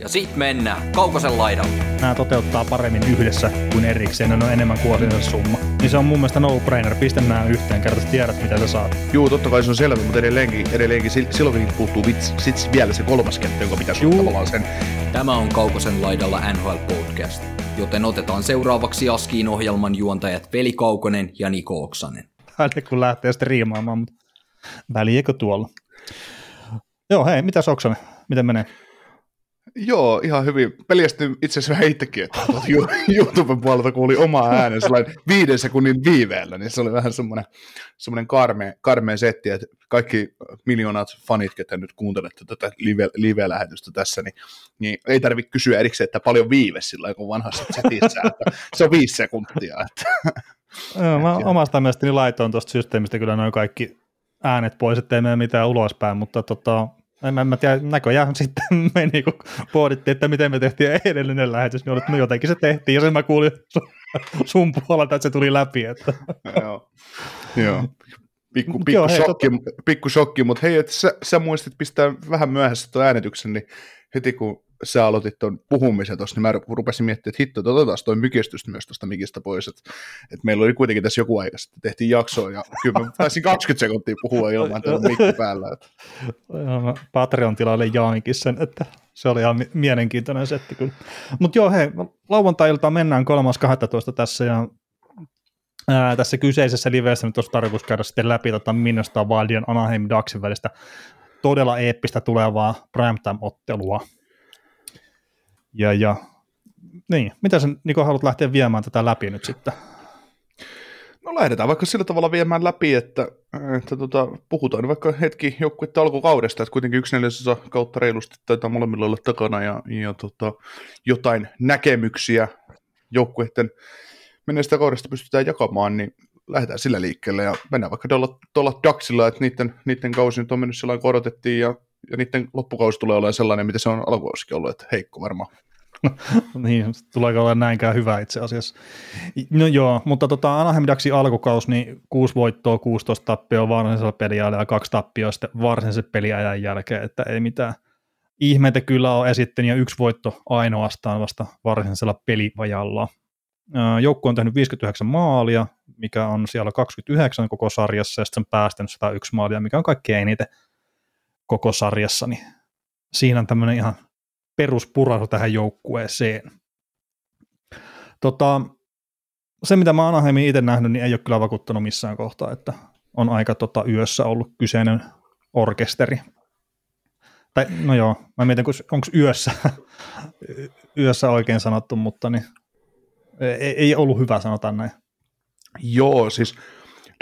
Ja sit mennään Kaukosen laidalle. Nämä toteuttaa paremmin yhdessä kuin erikseen, ne on enemmän kuin osinsa summa. Niin se on mun mielestä no-brainer, pistä nämä yhteen, kertaa tiedät mitä sä saat. Juu, totta kai se on selvä, mutta edelleenkin silloinkin puuttuu sit vielä se kolmas kenttä, joka pitäisi olla tavallaan sen. Tämä on Kaukosen laidalla NHL-podcast, joten otetaan seuraavaksi Askiin ohjelman juontajat Veli Kaukonen ja Niko Oksanen. Aina kun lähtee sitten riimaamaan, mutta väliekö tuolla? Joo, hei, mitäs Oksanen? Miten menee? Joo, ihan hyvin. Peljästyin itse asiassa vähän itsekin, että YouTuben puolelta kuuli omaa äänen sellainen 5 sekunnin viiveellä, niin se oli vähän semmoinen karmea setti, että kaikki miljoonat fanit, ketä nyt kuuntelette tätä live-lähetystä tässä, niin ei tarvitse kysyä erikseen, että paljon viive sillä kun vanhassa chatissa, että se on 5 sekuntia. Että. Joo, mä omasta mielestäni laitoin tuosta systeemistä kyllä noin kaikki äänet pois, ettei mene mitään ulospäin, mutta en mä tiedä, näköjään sitten meni, kun pohdittiin, että miten me tehtiin edellinen lähetys, niin no jotenkin se tehtiin, ja sen mä kuulin sun puolelta, että se tuli läpi. Että. Joo. Pikku shokki, mutta hei, että sä muistit pistää vähän myöhässä tuon äänityksen, niin heti kun sä aloitit tuon puhumisen tuossa, niin mä rupesin miettimään, että hitto, otetaan toi mykistystä myös tuosta mikistä pois, että meillä oli kuitenkin tässä joku aika sitten, tehtiin jaksoa, ja kyllä mä taisin 20 sekuntia puhua ilman tuon mikki päällä. Mä Patreon-tilalle jaankin sen, että se oli ihan mielenkiintoinen setti kyllä. Mutta joo, hei, lauantai-iltaan mennään 3.12. tässä, ja tässä kyseisessä liveessä nyt olisi tarkoitus käydä sitten läpi Minnesota Wildin Anaheim Ducksin välistä todella eeppistä tulevaa primetime-ottelua. Ja, niin, mitä sä Niko haluat lähteä viemään tätä läpi nyt sitten? No lähdetään vaikka sillä tavalla viemään läpi, että puhutaan vaikka hetki joukkuetta alkukaudesta, että kuitenkin 1/4 kautta reilusti taitaa molemmilla olla takana ja jotain näkemyksiä joukkueiden menneestä kaudesta pystytään jakamaan, niin lähdetään sillä liikkeelle ja mennään vaikka tuolla Ducksilla, että niiden kausi nyt on mennyt sellainen kuin odotettiin ja niiden loppukausi tulee olemaan sellainen, mitä se on alkukauskin ollut, että heikko varmaan. Niin, tuleeko olemaan näinkään hyvä itse asiassa. No joo, mutta Anaheim Ducksin alkukaus, niin 6 voittoa, 16 tappioa varsinaisella peliajalla ja 2 tappioa sitten varsinaisen peliajan jälkeen, että ei mitään ihmeitä kyllä ole esittänyt ja 1 voitto ainoastaan vasta varsinaisella pelivajalla. Joukkue on tehnyt 59 maalia, mikä on siellä 29 koko sarjassa, ja sitten päästänyt 101 maalia, mikä on kaikkein eniten koko sarjassa, niin siinä on tämmöinen ihan peruspurasu tähän joukkueeseen. Se, mitä mä Anaheimin itse nähnyt, niin ei ole kyllä vakuuttanut missään kohtaa, että on aika yössä ollut kyseinen orkesteri. Tai, no joo, mä mietin, onko yössä oikein sanottu, mutta niin ei ollut hyvä, sanotaan näin. Joo, siis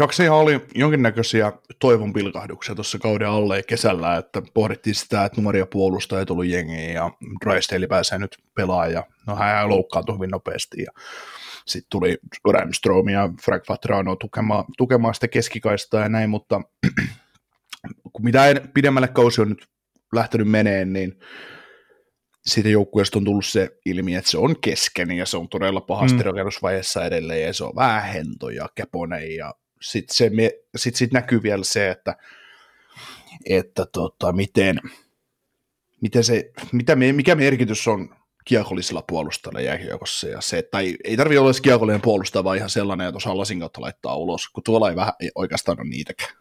Ducksihan oli jonkinnäköisiä toivonpilkahduksia tuossa kauden alle kesällä, että pohdittiin sitä, että nuoria puolustajia ei tullut jengiin ja Drysdale pääsee nyt pelaamaan ja no hän loukkaantui hyvin nopeasti ja sitten tuli Ramström ja Frank Vatrano tukemaan sitä keskikaistaa ja näin, mutta mitä pidemmälle kausi on nyt lähtenyt meneen, niin siitä joukkueesta on tullut se ilmi, että se on kesken ja se on todella pahasti rakennusvaiheessa edelleen ja se on vähän hento ja keponen ja sitten näkyy vielä se, että mikä merkitys on kiekollisella puolustajalla jääkiekossa ja se, tai ei tarvitse olla edes kiekollinen puolustaja, vaan ihan sellainen, että osaa lasin kautta laittaa ulos, kun tuolla ei vähän oikeastaan ole niitäkään.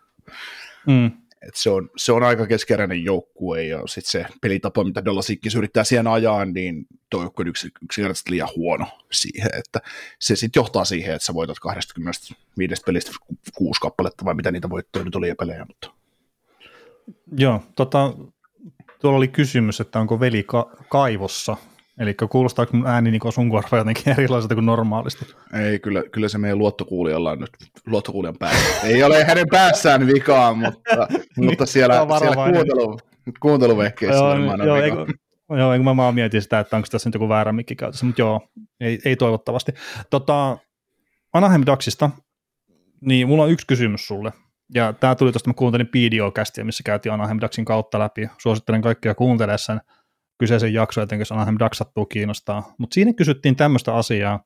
Et se on aika keskeräinen joukkue, ja sitten se pelitapa, mitä Dallasikkin yrittää siihen ajaa, niin tuo joukkue on yksinkertaisesti liian huono siihen, että se sitten johtaa siihen, että sä voitat 25 pelistä 6 kappaletta, vai mitä niitä voittoja nyt oli pelejä. Mutta. Joo, tuolla oli kysymys, että onko veli kaivossa, eli kuulostaako mun ääni niin sun korva jotenkin erilaiselta kuin normaalisti? Ei, kyllä se meidän luottokuulijalla on nyt luottokuulijan päässä. Ei ole hänen päässään vikaa, mutta siellä kuunteluvehkeissä varmaan on vikaa. Joo, eikö mä mietin sitä, että onko tässä nyt joku väärä mikki käytössä, mutta joo, Ei toivottavasti. Anaheim Ducksista, niin mulla on yksi kysymys sulle. Ja tämä tuli tuosta, mä kuuntelin PDO-kästiä, missä käytiin Anaheim Ducksin kautta läpi. Suosittelen kaikkia kuuntelemaan sen kyseisen jakson, joten jos Anaheim Ducks sattuu kiinnostaa. Mutta siinä kysyttiin tämmöistä asiaa,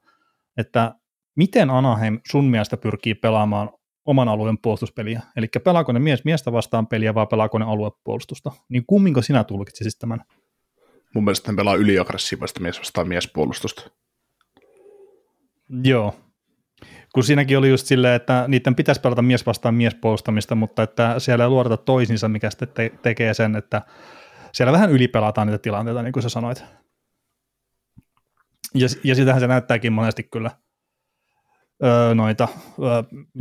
että miten Anaheim sun mielestä pyrkii pelaamaan oman alueen puolustuspeliä? Eli pelaako ne miestä vastaan peliä vai pelaako ne aluepuolustusta? Niin kumminko sinä tulkitsisit tämän? Mun mielestä ne pelaa yliaggressiivasta mies vastaan miespuolustusta. Joo. Kun siinäkin oli just silleen, että niiden pitäisi pelata mies vastaan miespuolustamista, mutta että siellä ei luodata toisinsa, mikä sitten tekee sen, että siellä vähän ylipelataan niitä tilanteita, niin kuin sä sanoit. Ja sitähän se näyttääkin monesti kyllä. Mitä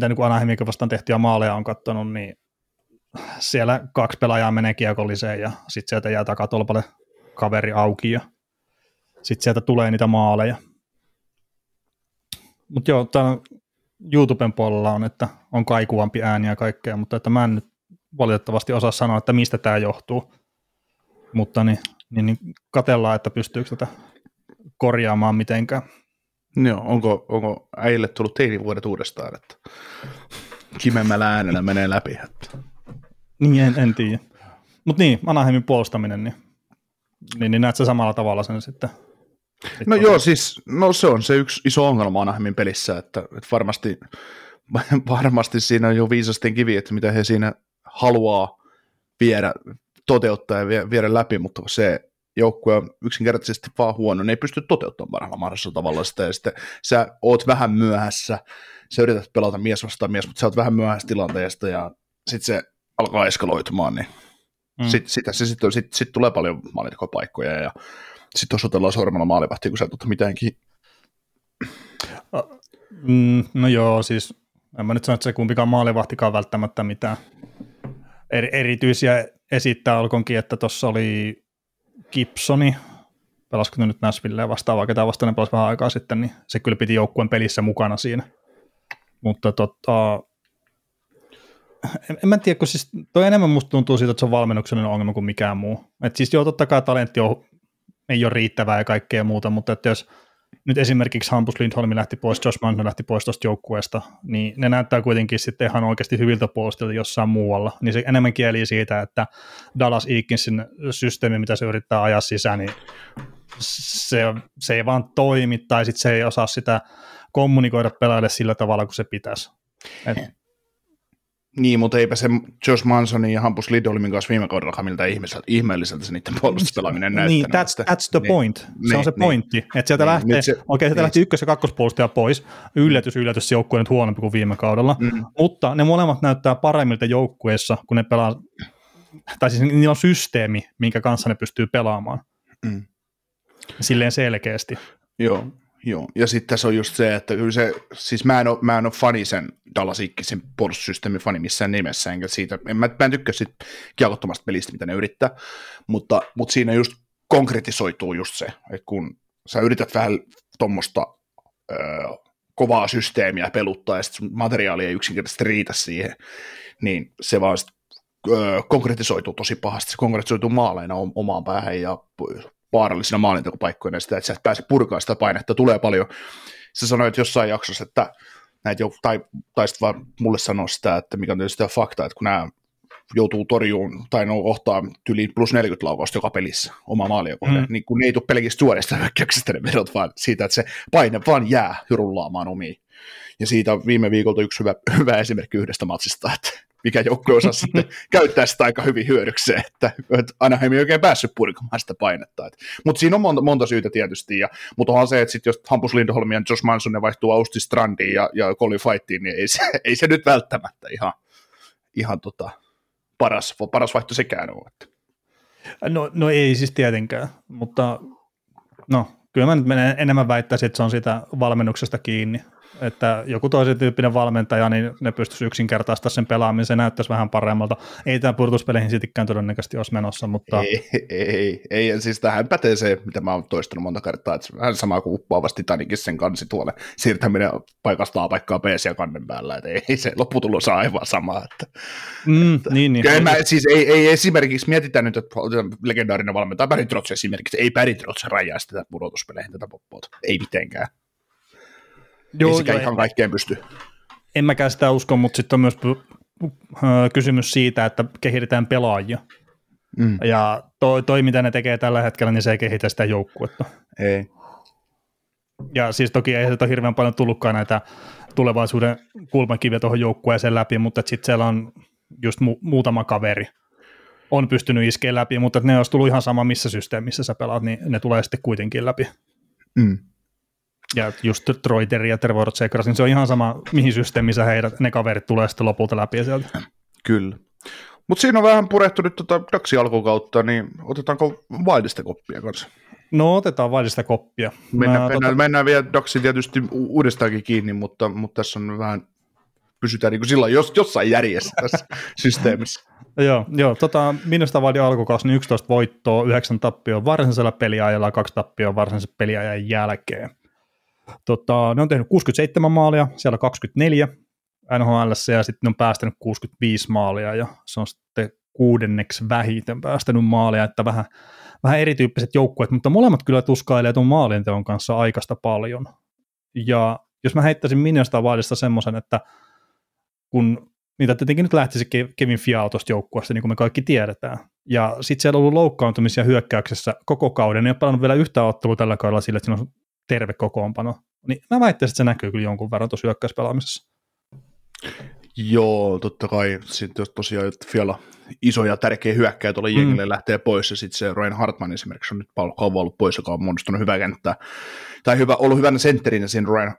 niin Anaheimia vastaan tehtyjä maaleja on katsonut, niin siellä kaksi pelaajaa menee kiekolliseen ja sitten sieltä jää takatolpalle kaveri auki ja sitten sieltä tulee niitä maaleja. Mutta joo, täällä YouTuben puolella on, että on kaikuvampi ääni ja kaikkea, mutta että mä en nyt valitettavasti osaa sanoa, että mistä tämä johtuu. Mutta niin katsellaan, että pystyykö tätä korjaamaan mitenkään. Joo, onko äijille tullut teinivuodet uudestaan, että kimemmällä äänellä menee läpi? Että. Niin, en tiedä. Mutta niin, Anaheimin puolustaminen, niin näet sä samalla tavalla sen sitten? No joo, se on se yksi iso ongelma Anaheimin pelissä, että varmasti siinä on jo viisasten kivi, että mitä he siinä haluaa toteuttaa ja viedä läpi, mutta se joukkue on yksinkertaisesti vaan huono, ne ei pysty toteuttamaan parhaalla mahdollisella tavalla sitä, ja sitten sä oot vähän myöhässä, sä yrität pelata mies vastaan mies, mutta sä oot vähän myöhässä tilanteesta, ja sitten se alkaa eskaloitumaan, niin sitten tulee paljon maalintekopaikkoja, ja sitten osoitellaan sormella maalivahtia, kun sä et ota mitäänkään. No joo, siis en mä nyt sano, että se kumpikaan maalivahtikaan välttämättä mitään erityisiä esittää, olkoonkin, että tuossa oli Gibsoni, pelasiko nyt Nashvilleä vastaavaa, ketään vastaan ne pelasi vähän aikaa sitten, niin se kyllä piti joukkueen pelissä mukana siinä. Mutta en mä tiedä, kun siis toi enemmän musta tuntuu siitä, että se on valmennuksellinen ongelma kuin mikään muu. Et siis joo, totta kai talentti ei ole riittävää ja kaikkea muuta, mutta että jos nyt esimerkiksi Hampus Lindholm lähti pois, Josh Manson lähti pois tuosta joukkueesta, niin ne näyttää kuitenkin sitten ihan oikeasti hyviltä puolustajilta jossain muualla, niin se enemmän kieli siitä, että Dallas Eakinsin systeemi, mitä se yrittää ajaa sisään, niin se ei vaan toimi, tai sitten se ei osaa sitä kommunikoida pelaajille sillä tavalla, kun se pitäisi. Niin, mutta eipä se Josh Mansonin ja Hampus Lindholmin kanssa viime kaudella miltään ihmeelliseltä se niiden puolustuspelaaminen näyttänyt. Niin, that's the point. Niin, se on se pointti. Että sieltä lähti ykkös- ja kakkospuolustaja pois. Yllätys, se joukkue on nyt huonompi kuin viime kaudella. Mutta ne molemmat näyttää paremmilta joukkueessa, kun ne pelaa, tai siis niillä on systeemi, minkä kanssa ne pystyy pelaamaan. Silleen selkeästi. Joo, ja sitten tässä on just se, että kyllä se, siis mä en ole fani sen Dallas Eakinsin puolustussysteemin fani missään nimessä, enkä siitä, mä en tykkää siitä kiekottomasta pelistä, mitä ne yrittää, mutta siinä just konkretisoituu just se, että kun sä yrität vähän tuommoista kovaa systeemiä peluttaa, ja sitten materiaali ei yksinkertaisesti riitä siihen, niin se vaan sit, konkretisoituu tosi pahasti, se konkretisoituu maaleina omaan päähän ja vaarallisina maalintekopaikkoina sitä, että sä et pääse purkaan sitä painetta, tulee paljon. Sä sanoit jossain jaksossa, että näitä taisit vaan mulle sanoa sitä, että mikä on tietysti fakta, että kun nämä joutuu torjuun tai kohtaa yli plus 40 laukausta joka pelissä omaa maalia kohden, niin kun ne ei tule pelkistä suorista hyökkäyksestä ne vedot, vaan siitä, että se paine vaan jää rullaamaan omiin. Ja siitä on viime viikolta yksi hyvä esimerkki yhdestä matsista, että mikä joukkue osaa sitten käyttää sitä aika hyvin hyödykseen, että Anaheim ei oikein päässyt purkamaan sitä painetta. Mutta siinä on monta syytä tietysti, mutta onhan se, että sit jos Hampus Lindholm ja Josh Manson ne vaihtuu Austin Strandiin ja Colin Fightiin, niin ei se nyt välttämättä ihan paras vaihto sekään ole. No ei siis tietenkään, mutta no, kyllä mä nyt enemmän väittäisin, että se on sitä valmennuksesta kiinni, että joku toisen tyyppinen valmentaja, niin ne pystyisi yksinkertaista sen pelaamisen, se näyttäisi vähän paremmalta. Ei tämän pudotuspeleihin sitikään todennäköisesti olisi menossa, mutta... Ei, siis tähän pätee se, mitä mä oon toistanut monta kertaa, että vähän sama kuin uppaavasti Titanikin sen kansi tuolle siirtäminen paikasta A paikkaa B ja kannen päällä, että ei se lopputulos ole aivan sama. Että, niin. Ei esimerkiksi mietitään nyt, että legendaarinen valmentaja Barry Trotz esimerkiksi, ei Barry Trotz rajaisi tätä pudotuspeleihin tätä poppoota, ei mitenkään. Joo, ei sikä ihan kaikkeen pysty. En mäkään sitä usko, mutta sitten on myös kysymys siitä, että kehitetään pelaajia. Mm. Ja toi, mitä ne tekee tällä hetkellä, niin se ei kehitä sitä joukkuetta. Ei. Ja siis toki ei sitä hirveän paljon tullutkaan näitä tulevaisuuden kulmakiviä tuohon joukkueeseen läpi, mutta sitten siellä on just muutama kaveri on pystynyt iskeä läpi, mutta ne olisi tullut ihan sama missä systeemissä sä pelaat, niin ne tulee sitten kuitenkin läpi. Mm. Ja just Troiter ja Trevor Zegras, niin se on ihan sama, mihin systeemissä ne kaverit tulee sitten lopulta läpi sieltä. Kyllä. Mutta siinä on vähän purettu nyt Daxin alkukautta, niin otetaanko Wildista koppia kanssa? No otetaan Wildista koppia. Mennään vielä Daxin tietysti uudestaankin kiinni, mutta tässä on vähän, pysytään niin kuin silloin jossain järjessä tässä systeemissä. Joo, minusta Wildin alkukausi niin 11 voittoa, 9 tappioon varsinaisella peliajalla, 2 tappioon varsinaisen peliajan jälkeen. Ne on tehnyt 67 maalia, siellä 24 NHL:ssä ja sitten ne on päästänyt 65 maalia ja se on sitten 6. vähiten päästänyt maalia, että vähän erityyppiset joukkueet, mutta molemmat kyllä tuskailee tuon maalinteon kanssa aikaista paljon. Ja jos mä heittäisin Minnesota Wildista semmoisen, että kun niitä tietenkin nyt lähtisi Kevin Fiala tuosta joukkueesta, niin kuin me kaikki tiedetään. Ja sitten siellä on ollut loukkaantumisia hyökkäyksessä koko kauden, ei ole pelannut vielä yhtään ottelua tällä kaudella sillä, että siinä on terve kokoonpano, niin mä väittäisin, että se näkyy kyllä jonkun verran tuossa hyökkäyspelaamisessa. Joo, totta kai. Sitten jos tosiaan vielä iso ja tärkeä hyökkäjä tuolle jengille lähtee pois, ja sitten se Ryan Hartman esimerkiksi on nyt kauan ollut pois, joka on muodostunut hyvää kenttää, tai ollut hyvänä sentterinä siinä Ryan,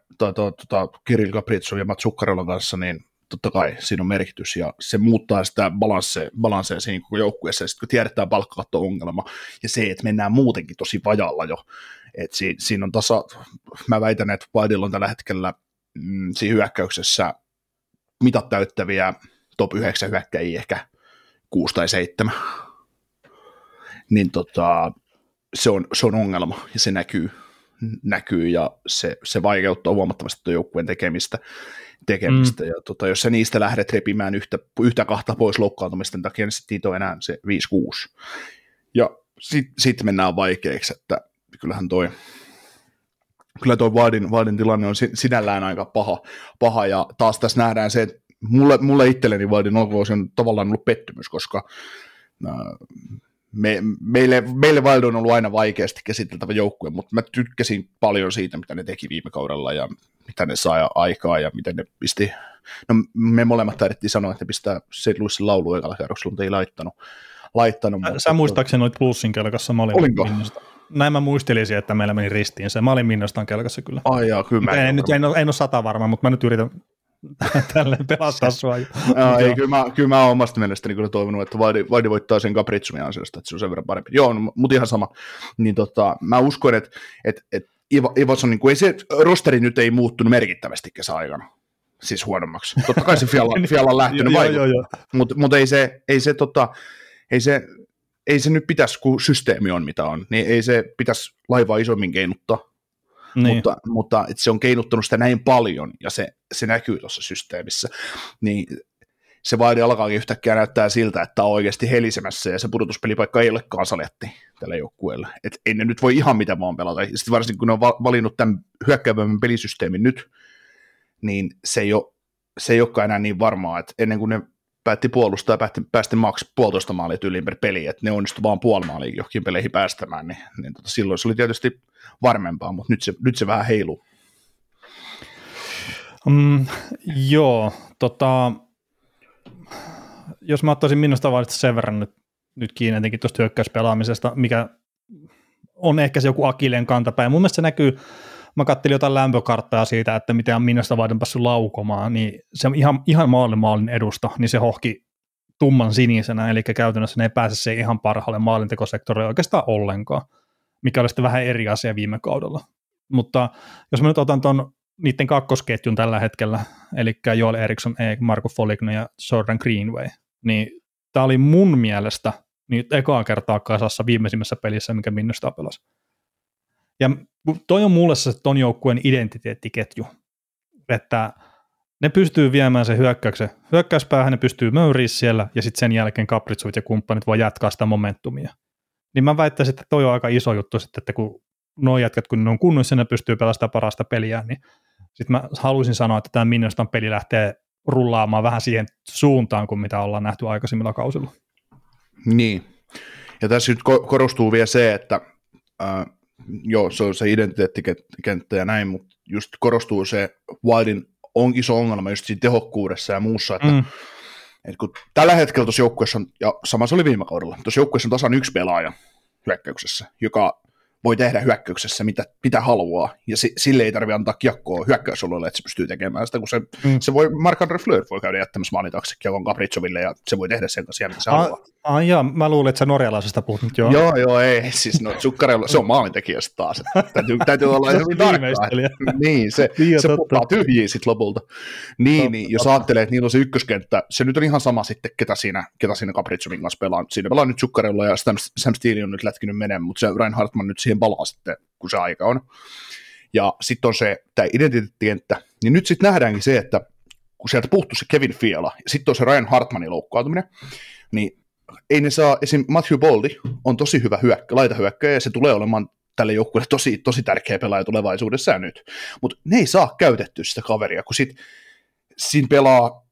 Kirill Kaprizov ja Mats Zuccarellon kanssa, niin totta kai siinä on merkitys, ja se muuttaa sitä balansseja siinä koko joukkueessa, ja sitten kun tiedetään palkkakatto-ongelma, ja se, että mennään muutenkin tosi vajalla jo, että siinä on mä väitän, että Wildilla on tällä hetkellä siinä hyökkäyksessä mitat täyttäviä top 9 hyökkäjiä ehkä 6 tai 7, niin se on ongelma, ja se näkyy ja se vaikeuttaa huomattavasti joukkueen tekemistä. Ja jos sä niistä lähdet repimään yhtä kahta pois loukkaantumisten takia, niin sitten niitä on enää se 5-6. Ja sitten mennään vaikeiksi, että kyllähän toi Wildin tilanne on sinällään aika paha, ja taas tässä nähdään se, että mulle itselleni Wildin alkuvuosi on tavallaan ollut pettymys, koska meille Wild on ollut aina vaikeasti käsiteltävä joukkue, mutta mä tykkäsin paljon siitä, mitä ne teki viime kaudella ja mitä ne sai aikaa ja miten ne pisti. No me molemmat taidettiin sanoa, että ne pistää St. Louisin lauluun ekalla kerroksella, mutta ei laittanut. Sä muistaakseni olit plussin kelkassa, mä olin Minnostan. Näin mä muistelisin, että meillä meni ristiin se. Mä olin Minnostan kelkassa kyllä. Ai jaa, kyllä mä en ole 100 varma, mutta mä nyt yritän tälleen pelastaa sua. Ei, kyllä mä oon omasta mielestäni kyllä toivonut, että Vaidi voittaa sen Kaprizumin ansiosta, että se on sen verran parempi. Joo, no, mutta ihan sama. Niin mä uskon, että Ivason, niin ei se rosteri nyt ei muuttunut merkittävästi kesäaikana, siis huonommaksi. Totta kai se Fiala on lähtenyt vaikuttaa, mutta ei se nyt pitäisi, kun systeemi on mitä on, niin ei se pitäisi laivaa isommin keinuttaa. Niin. Mutta se on keinuttanut sitä näin paljon, ja se näkyy tuossa systeemissä, niin se Vaidi alkaakin yhtäkkiä näyttää siltä, että on oikeasti helisemässä, ja se pudotuspelipaikka ei olekaan saletti tällä joukkueella. Et ei ne nyt voi ihan mitä vaan pelata, ja sitten varsinkin kun ne on valinnut tämän hyökkäävämmän pelisysteemin nyt, niin se ei olekaan enää niin varmaa, että ennen kuin ne päätti puolustaa ja päästi maks 1,5 maalia yli per peli, että ne onnistu vaan puoli maalia johonkin peleihin päästämään, niin silloin se oli tietysti varmempaa, mutta nyt se vähän heiluu. Joo, jos mä ottaisin minusta vaan sen verran nyt kiinni jotenkin tuosta hyökkäyspelaamisesta, mikä on ehkä se joku akilleen kantapäin. Mun mielestä se näkyy, mä katselin jotain lämpökarttaa siitä, että miten minusta vaan on päässyt laukomaan, niin se ihan maalin edusta, niin se hohki tumman sinisenä, eli käytännössä ne ei pääse se ihan parhaalle maalintekosektorille oikeastaan ollenkaan, mikä oli sitten vähän eri asia viime kaudella. Mutta jos mä nyt otan tuon niiden kakkosketjun tällä hetkellä, eli Joel Eriksson, Marco Foligno ja Jordan Greenway, niin tämä oli mun mielestä nyt ekaa kertaa kasassa viimeisimmässä pelissä, mikä Minnesota pelasi. Ja toi on mulle se ton joukkueen identiteettiketju, että ne pystyy viemään sen hyökkäyspäähän, ne pystyy möyriin siellä, ja sitten sen jälkeen Capricovit ja kumppanit voi jatkaa sitä momentumia. Niin mä väittäisin, että toi on aika iso juttu sitten, että kun nuo jätkät, kun ne on kunnoissa, ne pystyy pelastamaan parasta peliä, niin sitten mä haluaisin sanoa, että tämä Minnesotan peli lähtee rullaamaan vähän siihen suuntaan, kuin mitä ollaan nähty aikaisemmilla kausilla. Niin, ja tässä nyt korostuu vielä se, että joo, se on se identiteettikenttä ja näin, mutta just korostuu se Wildin on iso ongelma just siinä tehokkuudessa ja muussa, että kun tällä hetkellä tuossa joukkueessa on, ja sama se oli viime kaudella, tuossa joukkueessa on tasan yksi pelaaja hyökkäyksessä, joka voi tehdä hyökkäyksessä mitä haluaa, ja sille ei tarvitse antaa kiekkoa hyökkäysalueelle, että se pystyy tekemään sitä, kun se voi, Marc-André Fleur voi käydä jättämässä maalitaksen kiekon Capricoville, ja se voi tehdä sen asian, mitä se haluaa. Jaa, mä luulin, että sä norjalaisesta puhut nyt joo. Joo, ei, siis no Zuccarello, se on maalintekijästä taas, täytyy olla hyvin tarkkaan. Niin, se puttaa tyhjiä sitten lopulta. Niin, jos ajattelee, että niillä on se ykköskenttä, se nyt on ihan sama sitten, ketä siinä Capricovin kanssa pelaa. Siinä pelaa nyt Zuccarello, ja Sam Steele on nyt lätkinyt menemään, mutta se Ryan Hartman nyt siihen palaa sitten, kun se aika on. Ja sitten on se, tämä identiteettikenttä, niin nyt sitten nähdäänkin se, että kun sieltä puuttuu se Kevin Fiala, ja sitten on se Ryan Hartmanin loukkaantuminen, niin ei ne saa, esim. Matthew Boldy on tosi hyvä laitahyökkäjä, ja se tulee olemaan tälle joukkueelle tosi, tosi tärkeä pelaaja tulevaisuudessa ja nyt. Mutta ne ei saa käytettyä sitä kaveria, kun sitten siinä pelaa,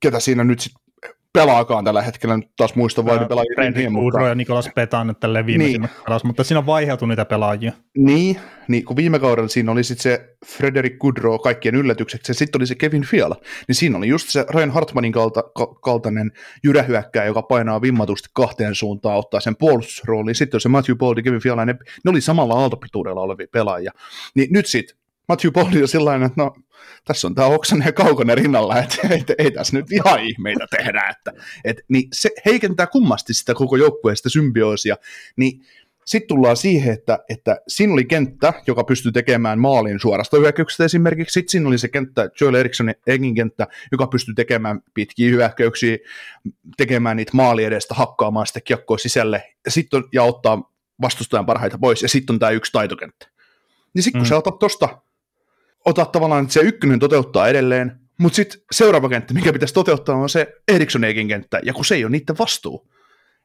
ketä siinä nyt sitten pelaakaan tällä hetkellä, nyt taas muista vain pelaajia. Henry Goodrow ja Nicolas Petan nyt tälleen viimeisimmäksi niin pelas, mutta siinä on vaiheutunut niitä pelaajia. Niin, kun viime kaudella siinä oli sitten se Frederick Goodrow kaikkien yllätykseksi, ja sitten oli se Kevin Fiala, niin siinä oli just se Ryan Hartmanin kaltainen jyrähyökkäjä, joka painaa vimmatusti kahteen suuntaan, ottaa sen puolustusrooliin, sitten se Matthew Boldy, Kevin Fiala, ne oli samalla aaltopituudella olevia pelaajia. Niin nyt sitten Matthew Boldy on sillainen, että no, tässä on tämä Oksanen ja Kaukonen rinnalla, että ei tässä nyt ihan ihmeitä tehdä. Niin se heikentää kummasti sitä koko joukkueen sitä symbioosia. Niin sitten tullaan siihen, että siinä oli kenttä, joka pystyy tekemään maalin suorasta hyökkäyksestä esimerkiksi. Sitten siinä oli se kenttä, Joel Erikssonin Engin kenttä, joka pystyy tekemään pitkiä hyökkäyksiä, tekemään niitä maalia edestä, hakkaamaan sitä kiekkoa sisälle ja ottaa vastustajan parhaita pois. Ja sitten on tämä yksi taitokenttä. Niin sitten kun sä otat tuosta tavallaan, että se ykkönen toteuttaa edelleen, mutta sitten seuraava kenttä, mikä pitäisi toteuttaa, on se Erikssonenkin kenttä, ja kun se ei ole niiden vastuu.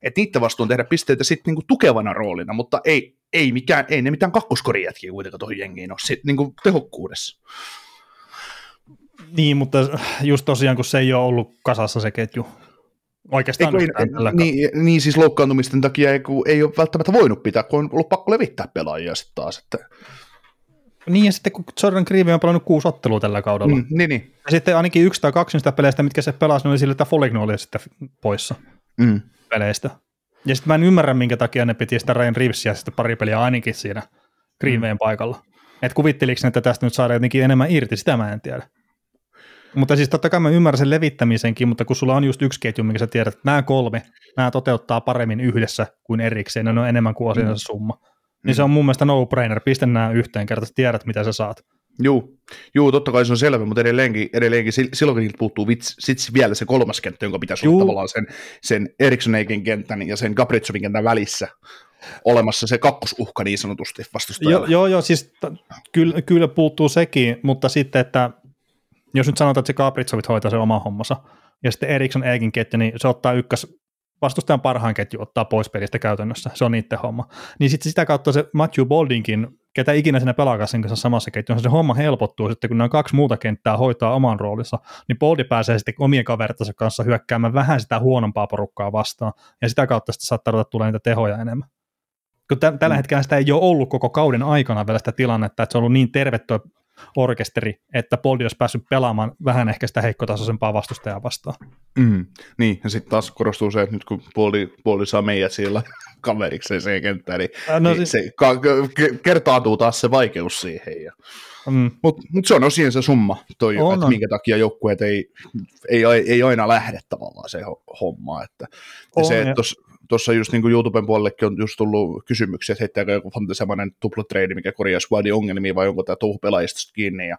Että niiden vastuu on tehdä pisteitä sitten niinku tukevana roolina, mutta ei ne mitään kakkoskorin jätkiä kuitenkaan tuohon jengiin ole sit niinku tehokkuudessa. Niin, mutta just tosiaan, kun se ei ole ollut kasassa se ketju. Oikeastaan niin siis loukkaantumisten takia ei ole välttämättä voinut pitää, kun on ollut pakko levittää pelaajia sitten taas, että niin, ja sitten kun Jordan Greenway on pelannut 6 ottelua tällä kaudella. Niin. Ja sitten ainakin 1 tai 2 sitä peleistä, mitkä se pelasi, oli sillä, että Foligno oli sitten poissa peleistä. Ja sitten mä en ymmärrä, minkä takia ne piti sitä Ryan Reevesiä sitten pari peliä ainakin siinä Greenwayn paikalla. Että kuvitteliko ne, että tästä nyt saadaan jotenkin enemmän irti, sitä mä en tiedä. Mutta siis totta kai mä ymmärrän sen levittämisenkin, mutta kun sulla on just yksi ketju, minkä sä tiedät, että nämä 3 toteuttaa paremmin yhdessä kuin erikseen, ne on enemmän kuin osinansa summa. Niin se on mun mielestä no-brainer, pistä nämä yhteen kertaa, tiedät mitä sä saat. Juu, totta kai se on selvä, mutta edelleenkin silloinkin niiltä puuttuu sitten vielä se 3. kenttä, jonka pitäisi olla tavallaan sen Erikssonenkin kentän ja sen Capricovin kentän välissä olemassa se kakkosuhka niin sanotusti vastustajalle. Joo, siis kyllä puuttuu sekin, mutta sitten, että jos nyt sanotaan, että se Capricovit hoitaa sen oman hommansa ja sitten Erikssonenkin ketju, niin se ottaa vastustajan parhaan ketju ottaa pois pelistä käytännössä, se on niiden homma. Niin sitten sitä kautta se Matthew Boldinkin, ketä ikinä siinä pelaakaan sen kanssa samassa ketjussa, se homma helpottuu sitten, kun nämä 2 muuta kenttää hoitaa oman roolinsa, niin Boldi pääsee sitten omien kavertansa kanssa hyökkäämään vähän sitä huonompaa porukkaa vastaan, ja sitä kautta sitten saattaa ruveta tulemaan niitä tehoja enemmän. Kun tällä hetkellä sitä ei ole ollut koko kauden aikana vielä sitä tilannetta, että se on ollut niin terve tuo orkesteri, että Boldi olisi päässyt pelaamaan vähän ehkä sitä heikkotasoisempaa vastustajaa vastaan. Niin, ja sitten taas korostuu se, että nyt kun Boldi saa meidät siellä kaverikseen siihen kenttään, niin se kertautuu taas se vaikeus siihen. Mutta se on osin se summa, että minkä takia joukkueet ei aina lähde tavallaan se homma. Että, ja se, että tuossa just niin kuin YouTuben puolellekin on just tullut kysymyksiä, että heittääkö joku semmoinen tuplatreidi, mikä korjaa squadin ongelmia, vai onko tämä touhu pelaajista kiinni, ja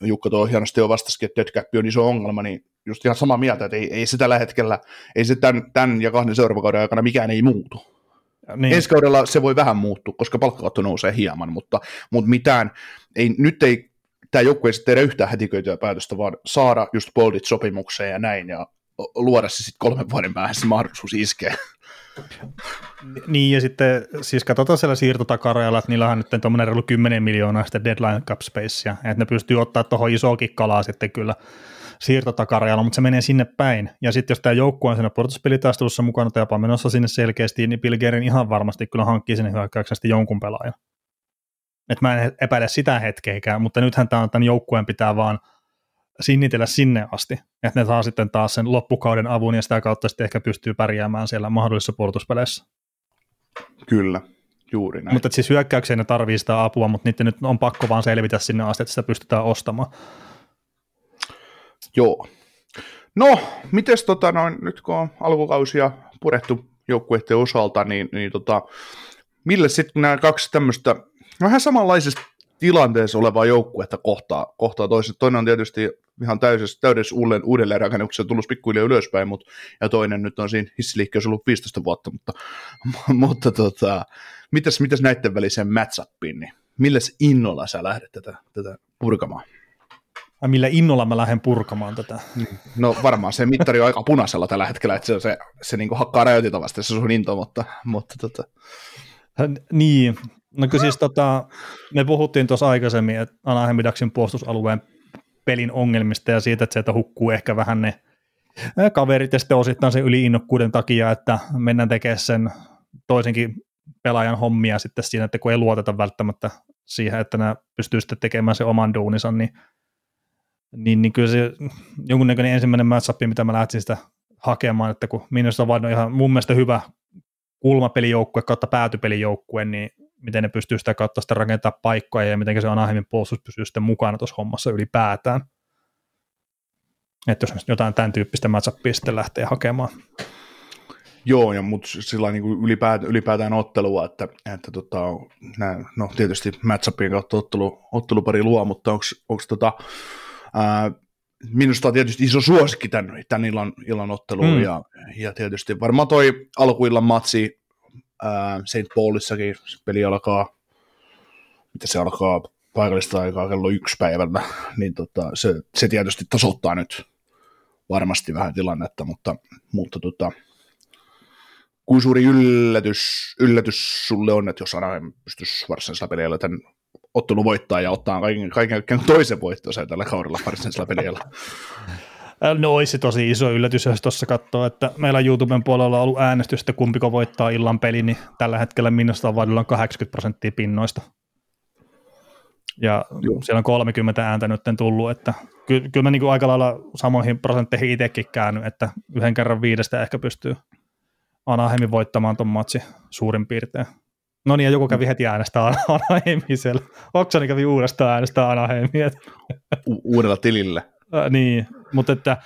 Jukka tuo hienosti jo vastasikin, että deadcap on iso ongelma, niin just ihan samaa mieltä, että ei se tällä hetkellä, ei se tämän ja 2 seuraavan kauden aikana mikään ei muutu. Niin. Ensi kaudella se voi vähän muuttua, koska palkkakatto nousee hieman, mutta mitään, tämä joku ei sitten tehdä yhtään hätiköityä päätöstä, vaan saada just boldit sopimukseen ja näin, ja luoda se sitten 3 vuoden päässä mahdollisuus iskeä. Niin, ja sitten siis katsotaan siellä siirtotakarajalla, että niillähän nyt tuommoinen reilu 10 miljoonaa sitten deadline cap spacea, että ne pystyy ottaa tuohon isoakin kalaa sitten kyllä siirtotakarajalla, mutta se menee sinne päin, ja sitten jos tämä joukkue on siinä pudotuspelitaistelussa mukana tai jopa menossa sinne selkeästi, niin Bill Guerin ihan varmasti kyllä hankkii sinne hyökkäyksen sitten jonkun pelaajan. Että mä en epäile sitä hetkeikään, mutta nythän tämän joukkueen pitää vaan sinnitellä sinne asti, että ne saa sitten taas sen loppukauden avun ja sitä kautta sitten ehkä pystyy pärjäämään siellä mahdollisissa pudotuspeleissä. Kyllä, juuri näin. Mutta siis hyökkäykseen ne tarvii sitä apua, mutta niiden nyt on pakko vaan selvitä sinne asti, että sitä pystytään ostamaan. Joo. No, mites nyt kun on alkukausia purettu joukkueiden osalta, niin mille sitten nämä 2 tämmöistä vähän samanlaisessa tilanteessa olevaa joukkuetta kohtaa toisen. Toinen on tietysti ihan täydessä uudelleenrakennuksessa tullut pikkuhiljaa ylöspäin, ja toinen nyt on siinä hissiliikkeessä ollut 15 vuotta, mutta mitäs näiden väliseen match-upiin, niin milläs innolla sä lähdet tätä purkamaan? Millä innolla mä lähden purkamaan tätä? No varmaan se mittari on aika punaisella tällä hetkellä, että se niinku hakkaa rajoitita vasta se sun into, mutta. Niin, no kyllä siis me puhuttiin tuossa aikaisemmin, että Anaheim Ducksin puolustusalueen pelin ongelmista ja siitä, että sieltä hukkuu ehkä vähän ne kaverit ja sitten osittain sen yliinnokkuuden takia, että mennään tekemään sen toisenkin pelaajan hommia sitten siinä, että kun ei luoteta välttämättä siihen, että nämä pystyy sitten tekemään sen oman duuninsa, niin kyllä se jonkunnäköinen ensimmäinen match-up, mitä mä lähtisin sitä hakemaan, että kun minusta on ihan mun mielestä hyvä kulmapelijoukkue kautta päätypelijoukkue, niin miten ne pystyy sitä kautta sitten rakentamaan paikkoja ja miten se Anaheimin puolustus pysyy sitten mukana tuossa hommassa ylipäätään. Että jos jotain tämän tyyppistä match-upia sitten lähtee hakemaan. Joo, ja mutta sillä niin ylipäätään ottelua, että no tietysti match-upien kautta ottelupari luo, mutta onko minusta on tietysti iso suosikki tämän illan otteluun, ja tietysti varmaan toi alkuillan matsi St. Paulissakin, peli alkaa, mitä se alkaa paikallista aikaa kello 1 päivällä, niin se tietysti tasoittaa nyt varmasti vähän tilannetta, mutta kuin suuri yllätys sulle on, että jos aina pystyisi varsinaisella peliällä tämän ottelu voittaa ja ottaa kaiken toisen voittonsa tällä kaudella varsinaisella peliällä? No olisi tosi iso yllätys, jos tuossa katsoo, että meillä YouTuben puolella on ollut äänestys, että kumpiko voittaa illan peli, niin tällä hetkellä minusta vaadilla on 80% pinnoista. Ja Siellä on 30 ääntä nyt tullut, että kyllä mä niin aika lailla samoihin prosentteihin itsekin käännyt, että 1 kerran 5 ehkä pystyy Anaheimin voittamaan ton matsi suurin piirtein. No niin, ja joku kävi heti äänestää Anaheimia siellä. Oksani kävi uudestaan äänestää Anaheimia. Uudella tilillä. Niin, mutta että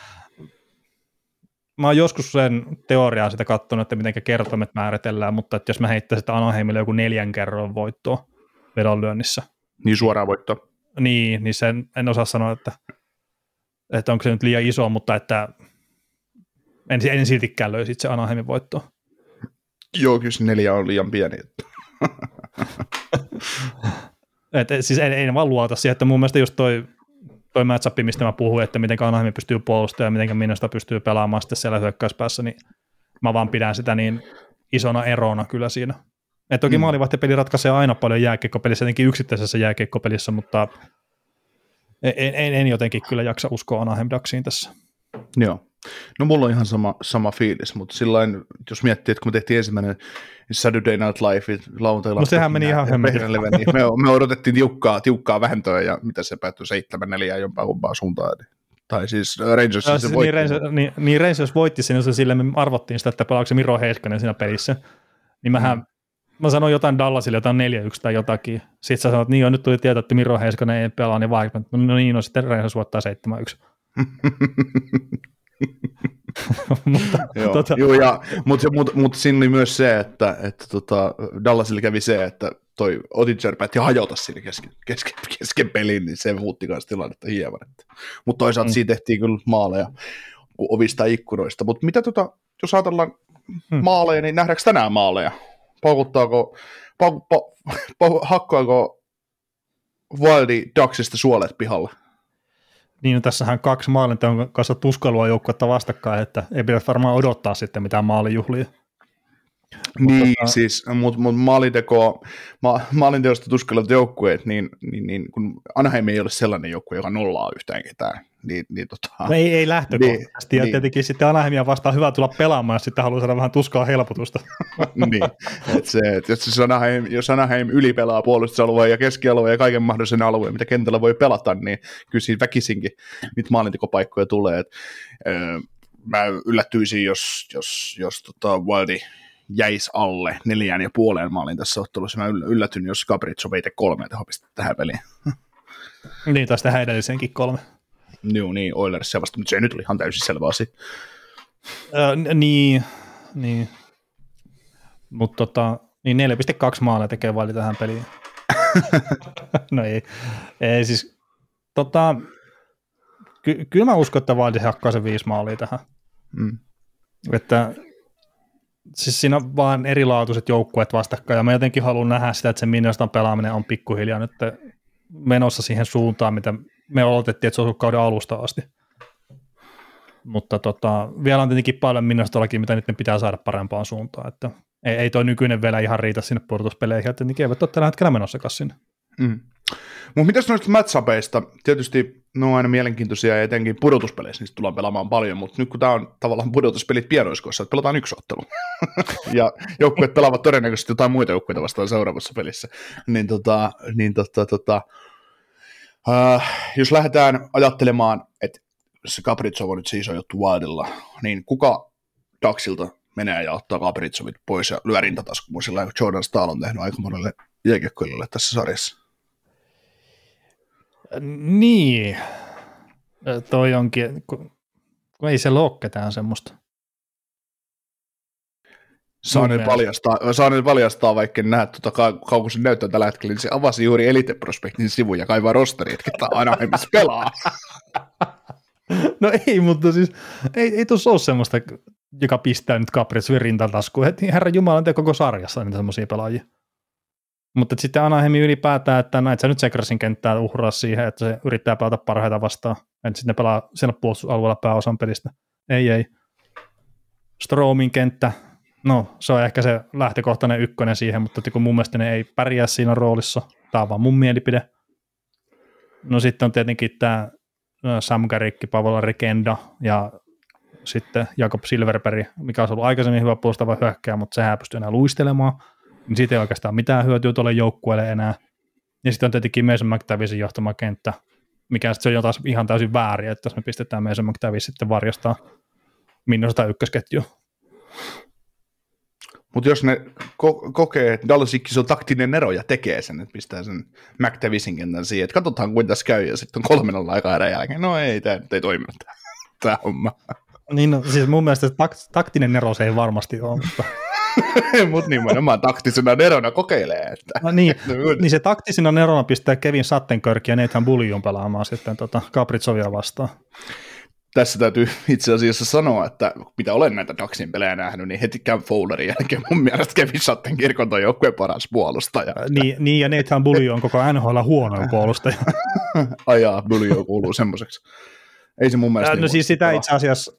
mä oon joskus sen teoriaan sitä katsonut, että miten kertoimet määritellään, mutta että jos mä heittäisin Anaheimille joku 4 kerran voittoa vedonlyönnissä. Niin suoraan voittoa. Niin sen en osaa sanoa, että onko se nyt liian iso, mutta että en siltikään löisi itse Anaheimin voittoa. Joo, kyllä 4 on liian pieni. Siis en vaan luota siihen, että mun mielestä just toi match-up, mistä mä puhuin, että miten Anaheim pystyy puolustamaan ja miten minusta pystyy pelaamaan sitten siellä hyökkäyspäässä, niin mä vaan pidän sitä niin isona erona kyllä siinä. Et toki maalivahtipeli ratkaisee aina paljon jääkiekkopelissä, jotenkin yksittäisessä jääkiekkopelissä, mutta en jotenkin kyllä jaksa uskoa Anaheim Ducksiin tässä. Joo. No mulla on ihan sama fiilis, mutta sillain, jos miettii, että kun me tehtiin ensimmäinen Saturday Night Live, lauantaina. No sehän meni ihan hemmetiltä. Niin me odotettiin tiukkaa vähentöä, ja mitä se päättyi 7-4 jompaa kumpaa suuntaan. Tai siis Rangers se voitti. Niin Rangers voitti sen, jos sille me arvottiin sitä, että pelaako se Miro Heiskanen siinä pelissä. Niin mä sanoin jotain Dallasille, jotain 4-1 tai jotakin. Sitten sä sanoit, että nyt tuli tietää, että Miro Heiskanen ei pelaa, niin vaikka. No niin, sitten Rangers voittaa 7-1. Mutta sinne myös se, että Dallasilla kävi se, että toi Otinger päätti hajota siinä kesken pelin, niin se muutti kanssa tilannetta hieman. Mutta toisaalta siinä tehtiin kyllä maaleja ovista ikkunoista. Mutta mitä jos ajatellaan maaleja, niin nähdäänkö tänään maaleja? Hakkaako Wildi Ducksista suolet pihalle? Niin, no tässähän kaksi maalinteon kanssa tuskailua joukkuetta vastakkain, että ei pidä varmaan odottaa sitten mitään maalijuhlia. Niin, mutta maalinteosta tuskailut joukkueet, niin kun Anaheim ei ole sellainen joukkue, joka nollaa yhtään ketään. Ei lähtökohtaisesti, ja tietenkin sitten Anaheimia vastaan hyvä tulla pelaamaan, jos sitten haluaa saada vähän tuskaa helpotusta. Niin, että jos Anaheim ylipelaa puolustusalueen ja keskialueen ja kaiken mahdollisen alueen, mitä kentällä voi pelata, niin kyllä siinä väkisinkin niitä maalintekopaikkoja tulee. Mä yllättyisin, jos Wildi jäisi alle 4,5 maalin tässä ottelussa. Mä yllätyn, jos Gabrielov ei tee 3 tehopistettä tähän peliin. Niin, taas tähän edelliseenkin 3. Joo, niin, Oilers se vasta, mutta se nyt oli ihan täysin selvä asia. Niin. Mutta 4,2 maalia tekee Wildi tähän peliin. No ei siis, kyllä mä uskon, että Wildi hakkaa sen 5 maalia tähän. Mm. Että siis siinä on vaan erilaatuiset joukkueet vastakkain, ja mä jotenkin haluan nähdä sitä, että se Minnesotan pelaaminen on pikkuhiljaa nyt menossa siihen suuntaan, mitä me odotettiin, että se on kauden alusta asti. Mutta vielä on tietenkin paljon Minnesotallakin, mitä nyt pitää saada parempaan suuntaan. Että ei toi nykyinen vielä ihan riitä sinne pudotuspeleihin, että niinkin eivät ole tällä hetkellä menossakaan sinne. Mm. Mutta mitäs noista match-upeista? Tietysti ne on aina mielenkiintoisia ja etenkin pudotuspeleissä niistä tullaan pelaamaan paljon, mutta nyt kun tämä on tavallaan pudotuspelit pienoiskoissa, että pelataan yksi ottelu ja joukkueet pelaavat todennäköisesti jotain muita joukkueita vastaan seuraavassa pelissä, jos lähdetään ajattelemaan, että se Kaprizov on nyt se iso juttu Wildilla, niin kuka Ducksilta menee ja ottaa Kaprizovit pois ja lyö rintataskuun, sillä Jordan Staal on tehnyt aika monelle jääkiekkoilijalle tässä sarjassa? Niin, toi onkin, kun ei se ole ketään semmoista. Saa nyt paljastaa, vaikka en näe Kaukosen näyttöä tällä hetkellä, niin se avasi juuri Elite Prospectin sivun ja kaivaa rosteria, että tämä aina aiemmassa pelaa. No ei, mutta siis ei tuossa ole semmoista, joka pistää nyt Kaprizovin rintataskuun. Herran Jumala, te koko sarjassa niitä semmoisia pelaajia. Mutta sitten Anaheimin ylipäätään, että näet sä nyt Segrasin kenttää uhraa siihen, että se yrittää pelata parhaita vastaan. Että sitten ne pelaa siellä puolustusalueella pääosan pelistä. Ei. Stromin kenttä, no se on ehkä se lähtökohtainen ykkönen siihen, mutta kun mun mielestä ne ei pärjää siinä roolissa. Tämä on vaan mun mielipide. No sitten on tietenkin tämä Samgarikki, Pavola Regenda ja sitten Jakob Silverberg, mikä on ollut aikaisemmin hyvä puolustava hyökkääjä, mutta sehän ei pysty enää luistelemaan. Niin siitä ei oikeastaan mitään hyötyä tuolle joukkueelle enää. Ja sitten on tietenkin Mason McTavishin johtama kenttä, mikä sitten on jotain ihan täysin väärin, että jos me pistetään Mason McTavish sitten varjostaa Minnesota ykkösketjua. Mutta jos ne kokee, että Dallasikki on taktinen ero ja tekee sen, että pistää sen McTavishin kentän siihen, että katsotaan kuin tässä käy ja sitten on 3:0 aikaerän jälkeen. No ei, tämä nyt ei toiminut tämä homma. Niin, no, siis mun mielestä taktinen ero se ei varmasti ole, mutta mutta nimenomaan taktisena nerona kokeilee. Että no niin, niin se taktisena nerona pistää Kevin Shattenkirk ja Nathan Bullion pelaamaan sitten Kaprizovia vastaan. Tässä täytyy itse asiassa sanoa, että mitä olen näitä Ducksin pelejä nähnyt, niin heti Cam Fowlerin jälkeen mun mielestä Kevin Shattenkirk on joukkueen paras puolustaja. Niin, ja Nathan Bullion on koko NHL huonoin puolustaja. Ajaa, Bullion kuuluu semmoiseksi. Ei se mun mielestä niin siis sitä itse asiassa,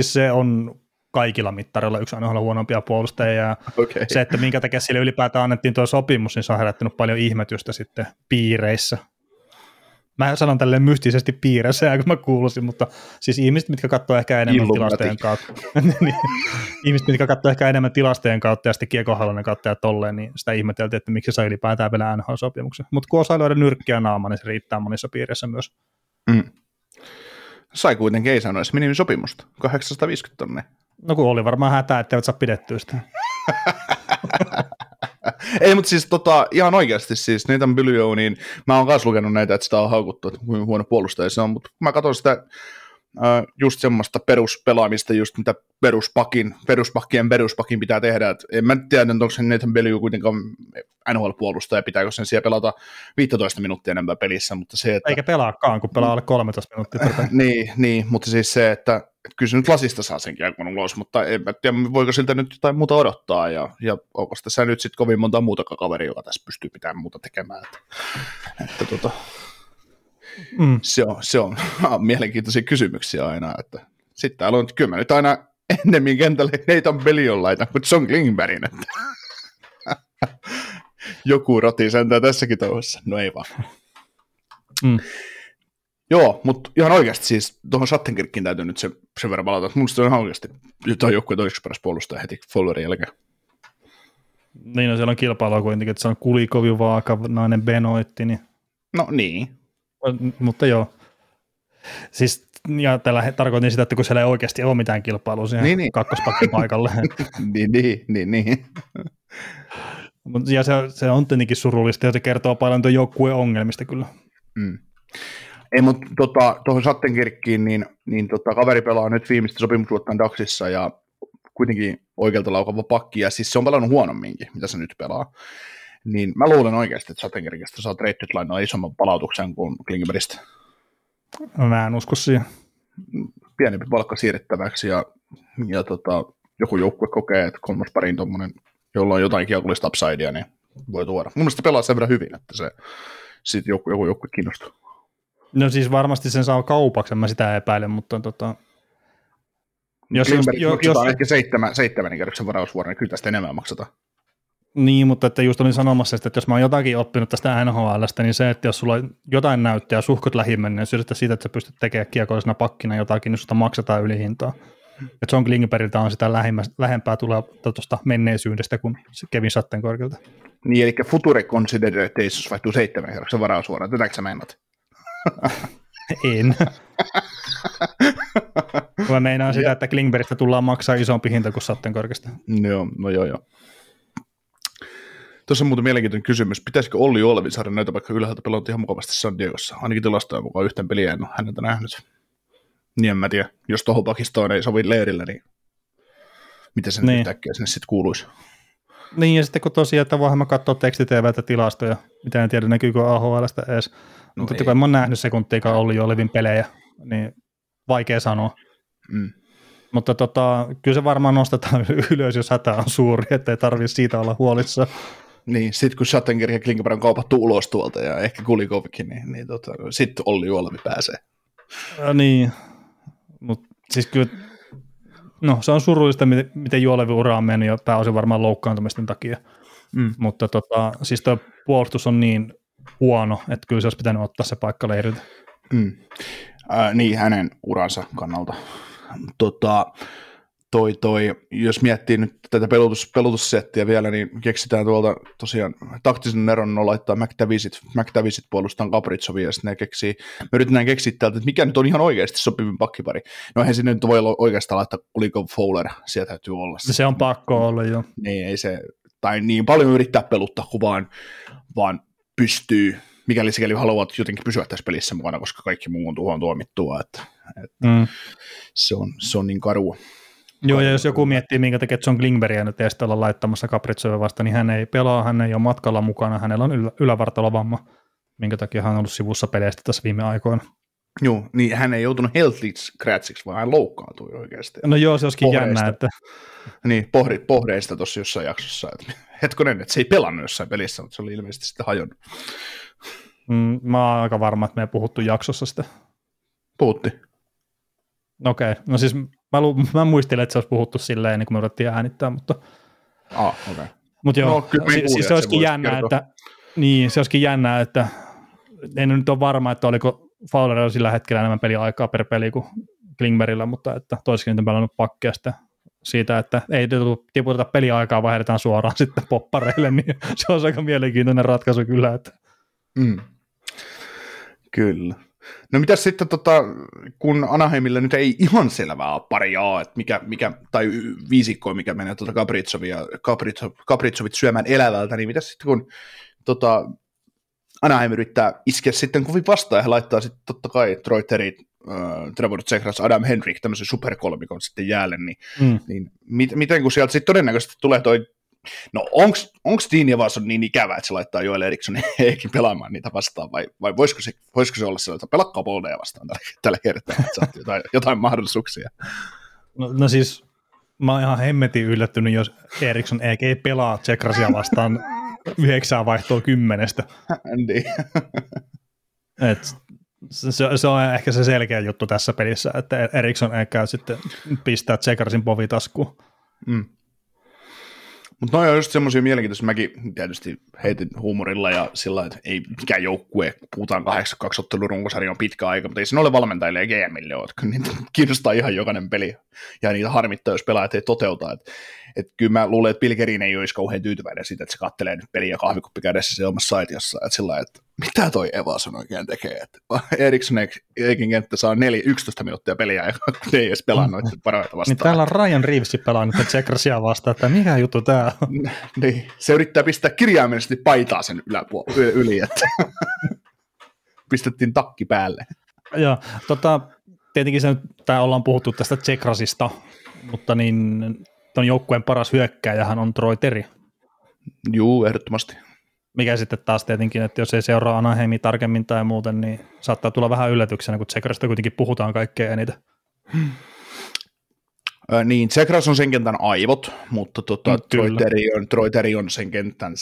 se on kaikilla mittareilla yksi aina huonompia puolustajia. Okay. Se, että minkä takia sille ylipäätään annettiin tuo sopimus, niin se on herättänyt paljon ihmetystä sitten piireissä. Mä sanon tälleen mystisesti piireissä, kun mä kuuluisin, mutta siis ihmiset, mitkä katsoo ehkä enemmän tilastojen kautta. Ihmiset, mitkä katsoo ehkä enemmän tilastojen kautta ja sitten kiekohallinnan kautta ja tolleen, niin sitä ihmeteltiin, että miksi se saa ylipäätään vielä NHL-sopimuksen. Mutta kun osaa löydä nyrkkiä naamaan, niin se riittää monissa piireissä myös. Mm. Sai kuitenkin ei sanoisi minimisopimusta, 850 tonne. No kun oli varmaan hätää, etteivät saa pidettyä sitä. Ei, mutta siis ihan oikeasti siis Nathan Bullion, niin mä oon kanssa lukenut näitä, että sitä on haukuttu, että huono puolustaja se on, mutta kun mä katson sitä just semmoista peruspelaamista, just mitä peruspakkien pitää tehdä. Et en mä tiedä, onko se Nathan Bellew kuitenkaan NHL-puolustaja, pitääkö sen siellä pelata 15 minuuttia enempää pelissä. Mutta se, että... Eikä pelaakaan, kun pelaa alle 13 minuuttia. Niin, mutta siis se, että kyllä se nyt lasista saa senkin ajan ulos, mutta en mä tiedä, voiko siltä nyt jotain muuta odottaa, ja onko tässä nyt sitten kovin monta muuta kaveria, joka tässä pystyy pitämään muuta tekemään. Että Se on mielenkiintoisia kysymyksiä aina, että sitten täällä on, että kyllä mä nyt aina ennemmin kentälle Nathan Bellew'n laitan kuin John Klingbergin, että joku roti sentää tässäkin touhussa, no ei vaan. Mm. Joo, mutta ihan oikeasti siis tuohon Shattenkirkkiin täytyy nyt sen verran palata, että mun mielestä on ihan oikeasti jotain joukkoja toiseksi paras puolustaja heti Fowlerin jälkeen. Niin, no siellä on kilpailua kuitenkin, että se on Kulikovin, Vaakanainen, Benoitti, niin... No niin. Mutta joo, siis ja tällä tarkoitin sitä, että kun siellä ei oikeasti ole mitään kilpailua siihen niin. Kakkospakin paikalle. niin. Ja se on tietenkin surullista, ja se kertoo paljon tuon joukkueen ongelmista kyllä. Mm. Ei, mutta tuohon Shattenkirkkiin, niin, kaveri pelaa nyt viimeistä sopimusluottaan Daxissa, ja kuitenkin oikealta laukava pakki, ja siis se on pelannut huonomminkin, mitä se nyt pelaa. Niin mä luulen oikeasti, että Shattenkirkistä saa trade deadlinea isomman palautuksen kuin Klingbergistä. Mä en usko siihen. Pienempi palkka siirrettäväksi ja joku joukkue kokee, että kolmospariin tommonen, jolla on jotain kiekollista upsidea, niin voi tuoda. Mun mielestä pelaa sen verran hyvin, että se sit joku joukkue kiinnostuu. No siis varmasti sen saa kaupaksi, mä sitä epäilen, mutta jos maksetaan ehkä 7 kerroksen varausvuoron, niin kyllä tästä enemmän maksataan. Niin, mutta että just olin sanomassa, että jos mä oon jotakin oppinut tästä NHL:stä, niin se, että jos sulla on jotain näyttöä suhkot lähimenneen syystä siitä, että sä pystyt tekemään kiekollisena pakkina jotakin, niin susta maksetaan ylihintaa. Että John Klingbergiltä on sitä lähempää tulee tuosta menneisyydestä kuin Kevin Shattenkirkiltä. Niin, eli future considerations vaihtuu 7 kerroksen varausvuoroon. Tätäkö sä meinat? En. Mä meinaan sitä, että Klingbergistä tullaan maksaa isompi hinta kuin Shattenkirkistä. Joo. Tuossa on muuten mielenkiintoinen kysymys. Pitäisikö Olli Olvi saada näitä vaikka ylhäältä pelata ihan mukavasti San Diegossa? Ainakin tilastojen mukaan yhtään peliä en ole häneltä nähnyt. Niin en mä tiedä. Jos tuohon pakistoon ei sovi leirillä, niin mitä sen niin. Yhtäkkiä sinne sitten kuuluisi? Niin, ja sitten kun tosiaan, että vaan mä katsoo tekstitevätä tilastoja, mitä en tiedä näkyykö AHL:stä edes. No mutta kun en mä ole nähnyt sekuntiikaan Olli Olvin pelejä, niin vaikea sanoa. Mm. Mutta kyllä se varmaan nostetaan ylös, jos hätä on suuri, ettei tarvitse siitä olla huolissa. Niin, sitten kun Shattenkirk ja Klingberg on kaupattu ulos tuolta ja ehkä Kulikovkin, niin, sitten Olli Olvi pääsee. Ja niin, mutta siis kyllä, no se on surullista, miten Juolevin ura on mennyt ja pääosin varmaan loukkaantumisten takia. Mm. Mutta siis tuo puolustus on niin huono, että kyllä se olisi pitänyt ottaa se paikka leiriltä. Mm. Niin, hänen uransa kannalta. Jos miettii nyt tätä pelutussettiä vielä, niin keksitään tuolta tosiaan taktisen eron laittaa McTavisit puolustaan Capricovia, ja sitten me yritetään keksiä täältä, että mikä nyt on ihan oikeasti sopivin pakkipari. No eihän sinne nyt voi oikeastaan laittaa Kulikov Fowler, sieltä täytyy olla. Se on pakko olla, joo. Niin, ei se, tai niin paljon yrittää peluttaa, kun vaan pystyy, mikäli sikäli haluat jotenkin pysyä tässä pelissä mukana, koska kaikki muu on tuohon tuomittua, että se on niin karua. Joo, ja jos joku miettii, minkä takia John Klingbergia nyt ei olla laittamassa Capricovia vasta, niin hän ei pelaa, hän ei ole matkalla mukana, hänellä on ylävartalovamma, minkä takia hän on ollut sivussa peleistä tässä viime aikoina. Joo, niin hän ei joutunut health-scratchiksi, vaan hän loukkaantui oikeasti. No joo, se olisikin jännä, että... Niin, pohdeista tuossa jossain jaksossa, että hetkonen, että se ei pelannut jossain pelissä, mutta se oli ilmeisesti sitten hajonnut. Mä oon aika varma, että me ei puhuttu jaksossa sitä. Puhuttiin. Okei, no siis... Mä muistelin, että se olisi puhuttu silleen, niin kuin me odotettiin äänittää, mutta... Okay. Mutta joo, se olisikin jännää, että... Niin, se olisikin jännää, että... En nyt ole varma, että oliko Fowlerilla sillä hetkellä enemmän peliaikaa per peli kuin Klingbergillä, mutta että toisikin nyt on pelannut pakkia siitä, että ei tiputeta peliaikaa, vaan heitetään suoraan sitten poppareille, niin se on aika mielenkiintoinen ratkaisu kyllä, että... Mm. Kyllä. No mitäs sitten, kun Anaheimilla nyt ei ihan selvää ole paria, että tai viisikkoa, mikä menee Capricovit syömään elävältä, niin mitäs sitten, kun Anaheim yrittää iskeä sitten kovin vastaan ja laittaa sitten totta kai Troy Terry Trevor Zegras, Adam Henrik, tämmöisen superkolmikon sitten jäälle, niin, niin miten kun sieltä sitten todennäköisesti tulee toi, no onko Dean Evanson niin ikävä, että se laittaa Joel Erikssonin eikin pelaamaan niitä vastaan, vai voisiko se olla sellaista, että pelakkaa Boldeja vastaan tällä kertaa, että saat jotain mahdollisuuksia? No siis, mä oon ihan hemmetin yllättynyt, jos Eriksson ei pelaa Zegrasia vastaan 9 vaihtoa 10. Niin. Se on ehkä se selkeä juttu tässä pelissä, että Eriksson ei käy sitten pistää Zegrasin povitaskuun. Mm. Mutta noin on just semmoisia mielenkiintoisia, mäkin tietysti heitin huumorilla ja sillä, että ei mikään joukkue, puhutaan 82 ottelun runkosarja on pitkä aika, mutta ei sen ole valmentajille ja GMille, niin kiinnostaa ihan jokainen peli ja niitä harmittaa, jos pelaajat ei toteuta. Et kyllä mä luulen, että Bill Guerin ei olisi kauhean tyytyväinen siitä, että se kattelee nyt peliä ja kahvikuppi kädessä se omassa saitiossa, että sillä että mitä toi Evanson oikein tekee, että Eriksson eikin kenttä saa 11 minuuttia peliä ja ei edes pelannut parhaita vastaan. Niin täällä on Ryan Reeves pelannut Zegrasia vastaan, että mikä juttu tää on? Niin, se yrittää pistää kirjaimellisesti paitaa sen yli, että pistettiin takki päälle. Joo, tietenkin se nyt, tää ollaan puhuttu tästä Zegrasista, mutta niin ton joukkueen paras hyökkääjähän on Troy Terry. Juu, ehdottomasti. Mikä sitten taas tietenkin, että jos ei seuraa Anaheimia tarkemmin tai muuten, niin saattaa tulla vähän yllätyksenä, kun Zegrasista kuitenkin puhutaan kaikkea eniten. Niin, Zegras on sen kentän aivot, mutta Troy Terry on sen kentän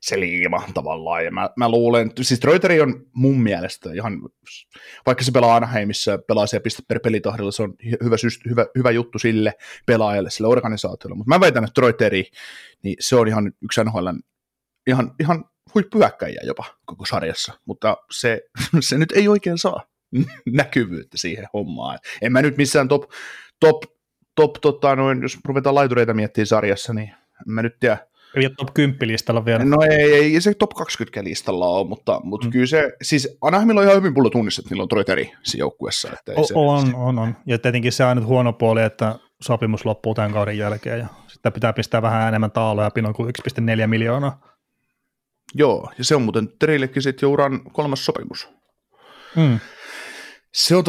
se liima tavallaan. Ja mä luulen, siis Troy Terry on mun mielestä ihan, vaikka se pelaa Anaheimissa ja pelaa siellä piste per pelitahdilla, se on hyvä juttu sille pelaajalle, sille organisaatiolle. Mutta mä väitän, että Troy Terry, niin se on ihan yksi NHL:n ihan huippuhyökkäjä jopa koko sarjassa, mutta se nyt ei oikein saa näkyvyyttä siihen hommaan. En mä nyt missään jos ruvetaan laitureita miettimään sarjassa, niin en mä nyt tiedä. Ei ole top 10 listalla vielä. No ei se top 20 listalla ole, mutta kyllä se, siis Anaheimilla on ihan hyvin pullo tunnissa, että niillä on Troy Terry siinä joukkueessa. On. Ja tietenkin se on nyt huono puoli, että sopimus loppuu tämän kauden jälkeen ja sitä pitää pistää vähän enemmän taaloja pinon kuin 1,4 miljoonaa. Joo, ja se on muuten Terillekin sitten jo uran 3. sopimus. Mm. Se on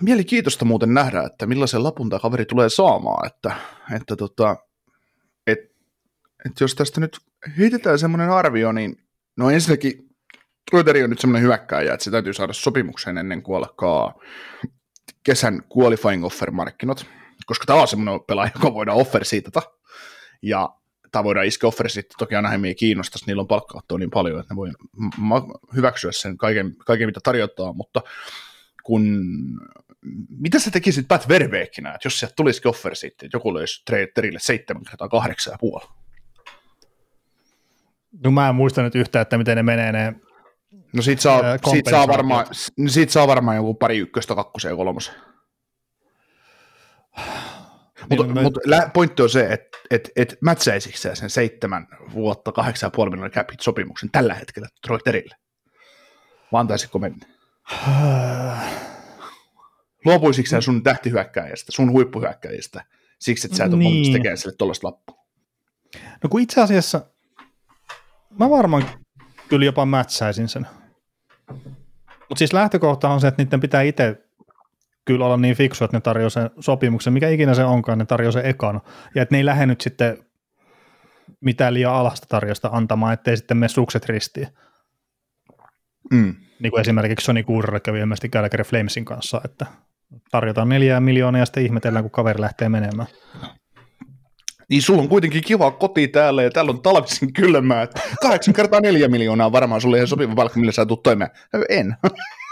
mielenkiintoista muuten nähdä, että millaisen lapun tämä kaveri tulee saamaan, että jos tästä nyt heitetään semmoinen arvio, niin no ensinnäkin Troy Terry on nyt semmoinen hyökkääjä, että se täytyy saada sopimukseen ennen kuin alkaa kesän qualifying offer-markkinat, koska tämä on semmoinen pelaaja, joka voidaan offer-siitata, ja tai voidaan iskeä offeri sitten, toki Anaheimia ei kiinnostaisi, niillä on palkkakattoa niin paljon, että ne voi hyväksyä sen kaiken mitä tarjotaan, mutta mitä sä tekisit Pat Verbeekinä, että jos sieltä tulisikin offeri sitten, että joku löisi Terille 7 tai 8,5? No mä en muista nyt yhtään, että miten ne menee ne. No siitä saa varmaan joku pari ykköstä, kakkosen ja kolmosen. Mutta pointti on se, että et mätsäisikö sä sen 7 vuotta 8,5 miljoonan cap sopimuksen tällä hetkellä Troy Terrylle? Vai antaisitko mennä? Luopuisitko sä sun tähtihyökkäjästä, sun huippuhyökkäjästä, siksi että sä et ole valmis tekemään sille tuollaista lappua? No kun itse asiassa mä varmaan kyllä jopa mätsäisin sen. Mutta siis lähtökohta on se, että niiden pitää itse kyllä olla niin fiksu, että ne tarjoaa sen sopimuksen, mikä ikinä se onkaan, ne tarjoaa sen ekana. Ja että ne ei lähde nyt sitten mitään liian alhaista tarjosta antamaan, ettei sitten mene sukset ristiin. Mm. Niin kuin esimerkiksi Sonny Kuurelle kävi ilmeisesti Calgary Flamesin kanssa, että tarjotaan 4 miljoonaa ja sitten ihmetellään, kun kaveri lähtee menemään. Niin sulla on kuitenkin kiva koti täällä ja täällä on talvisin kylmää, että 8 × 4 miljoonaa on varmaan sulle ihan sopiva palkka, millä sä tulet toimeen. En.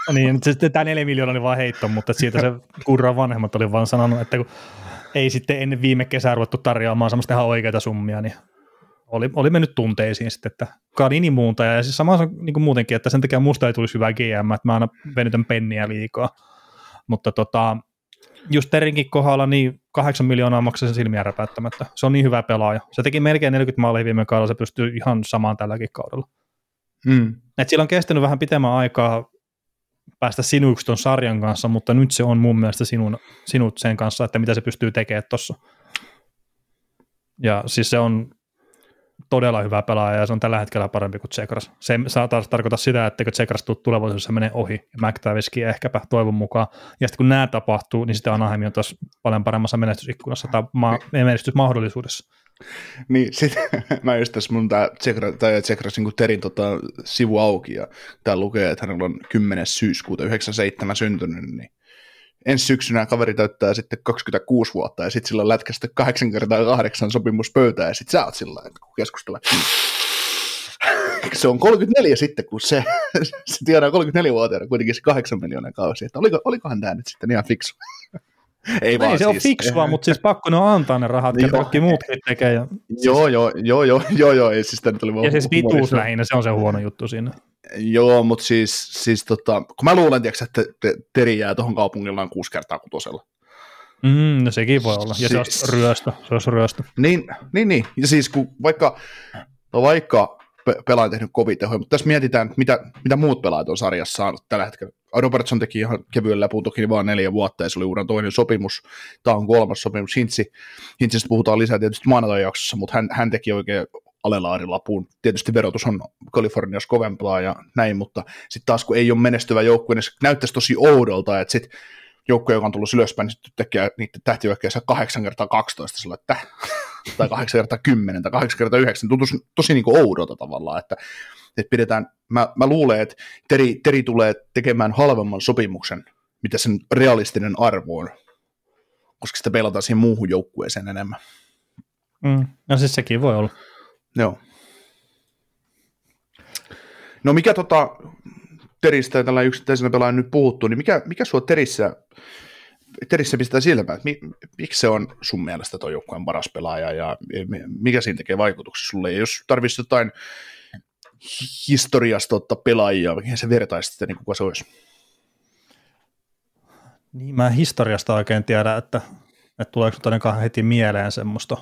No niin, tämä 4 miljoonaa oli vaan heitto, mutta siitä se Kurran vanhemmat oli vaan sanonut, että kun ei sitten ennen viime kesää ruvettu tarjoamaan semmoista ihan oikeita summia, niin oli mennyt tunteisiin sitten, että Kadini muuntaja, ja siis samassa niin kuin muutenkin, että sen takia musta ei tulisi hyvää GM, että mä aina venytän penniä liikaa, mutta just Terinkin kohdalla niin 8 miljoonaa maksaa sen silmiä räpäyttämättä, se on niin hyvä pelaaja, se teki melkein 40 maalia viime kaudella, se pystyy ihan samaan tälläkin kaudella, että sillä on kestänyt vähän pitemmän aikaa päästä sinuiksi ton sarjan kanssa, mutta nyt se on mun mielestä sinut sen kanssa, että mitä se pystyy tekemään tuossa. Ja siis se on todella hyvä pelaaja ja se on tällä hetkellä parempi kuin Tsegras. Se saa taas tarkoita sitä, etteikö Tsegras tulevaisuudessa menee ohi ja McTaviskin ehkäpä toivon mukaan. Ja sitten kun nämä tapahtuu, niin sitä Anaheim on taas paljon paremmassa menestysikkunassa tai menestysmahdollisuudessa. Niin, sit mä just tässä mun tää Tsegras niin Terin sivu auki ja tää lukee, että hänellä on 10. syyskuuta 97 syntynyt, niin ensi syksynä kaveri täyttää sitten 26 vuotta ja sitten sillä on lätkästä 8x8 sopimus pöytään ja sitten sä oot sillä lailla, kun keskustellaan. Se on 34 sitten, kun se tiedää 34-vuotiaana kuitenkin se 8 miljoonaa kausi. Että olikohan tämä nyt sitten ihan fiksu? Ei se on fiksua, mutta siis pakko ne on antaa ne rahat, ja kaikki muutkin tekee. Ja joo, ei siis tämä nyt oli vaan. Ja siis vituus lähinnä, se on se huono juttu siinä. Joo, mutta siis kun mä luulen, että Teri jää tuohon kaupungillaan 6x6. No sekin voi olla, ja se olisi ryöstö. Niin, ja siis kun vaikka pelaaja on tehnyt kovia tehoja, mutta tässä mietitään, mitä muut pelaajat on sarjassa saanut tällä hetkellä. Robertson teki ihan kevyen läpuun, toki vaan 4 vuotta, ja se oli uran toinen sopimus. Tämä on 3. sopimus. Hintsistä puhutaan lisää tietysti maanantai-jaksossa, mutta hän teki oikein alelaarilapuun. Tietysti verotus on Kaliforniassa kovempaa ja näin, mutta sitten taas kun ei ole menestyvä joukkue, niin se näyttäisi tosi oudolta, että sitten joukkue, joka on tullut ylöspäin, niin sitten tekee niitä tähtihyökkäisiä 8x12 sillä, että tai 8x10 tai 8x9, tuntuisi tosi niin kuin oudolta tavallaan, että pidetään, mä luulen, että Teri tulee tekemään halvemman sopimuksen, mitä sen realistinen arvo on, koska sitä pelataan siihen muuhun joukkueeseen enemmän. No siis sekin voi olla. Joo. No mikä Teristä tällä yksittäisenä pelaajan nyt puhuttu, niin mikä sua Terissä pistää silmään, että miksi se on sun mielestä tuo joukkueen paras pelaaja ja mikä siinä tekee vaikutuksia sulle? Ja jos tarvitsisi jotain historiasta ottaa pelaajia, mihin se vertaisi sitten, niin kuka se olisi? Niin, mä en historiasta oikein tiedä, että tuleeko ainakaan heti mieleen semmoista,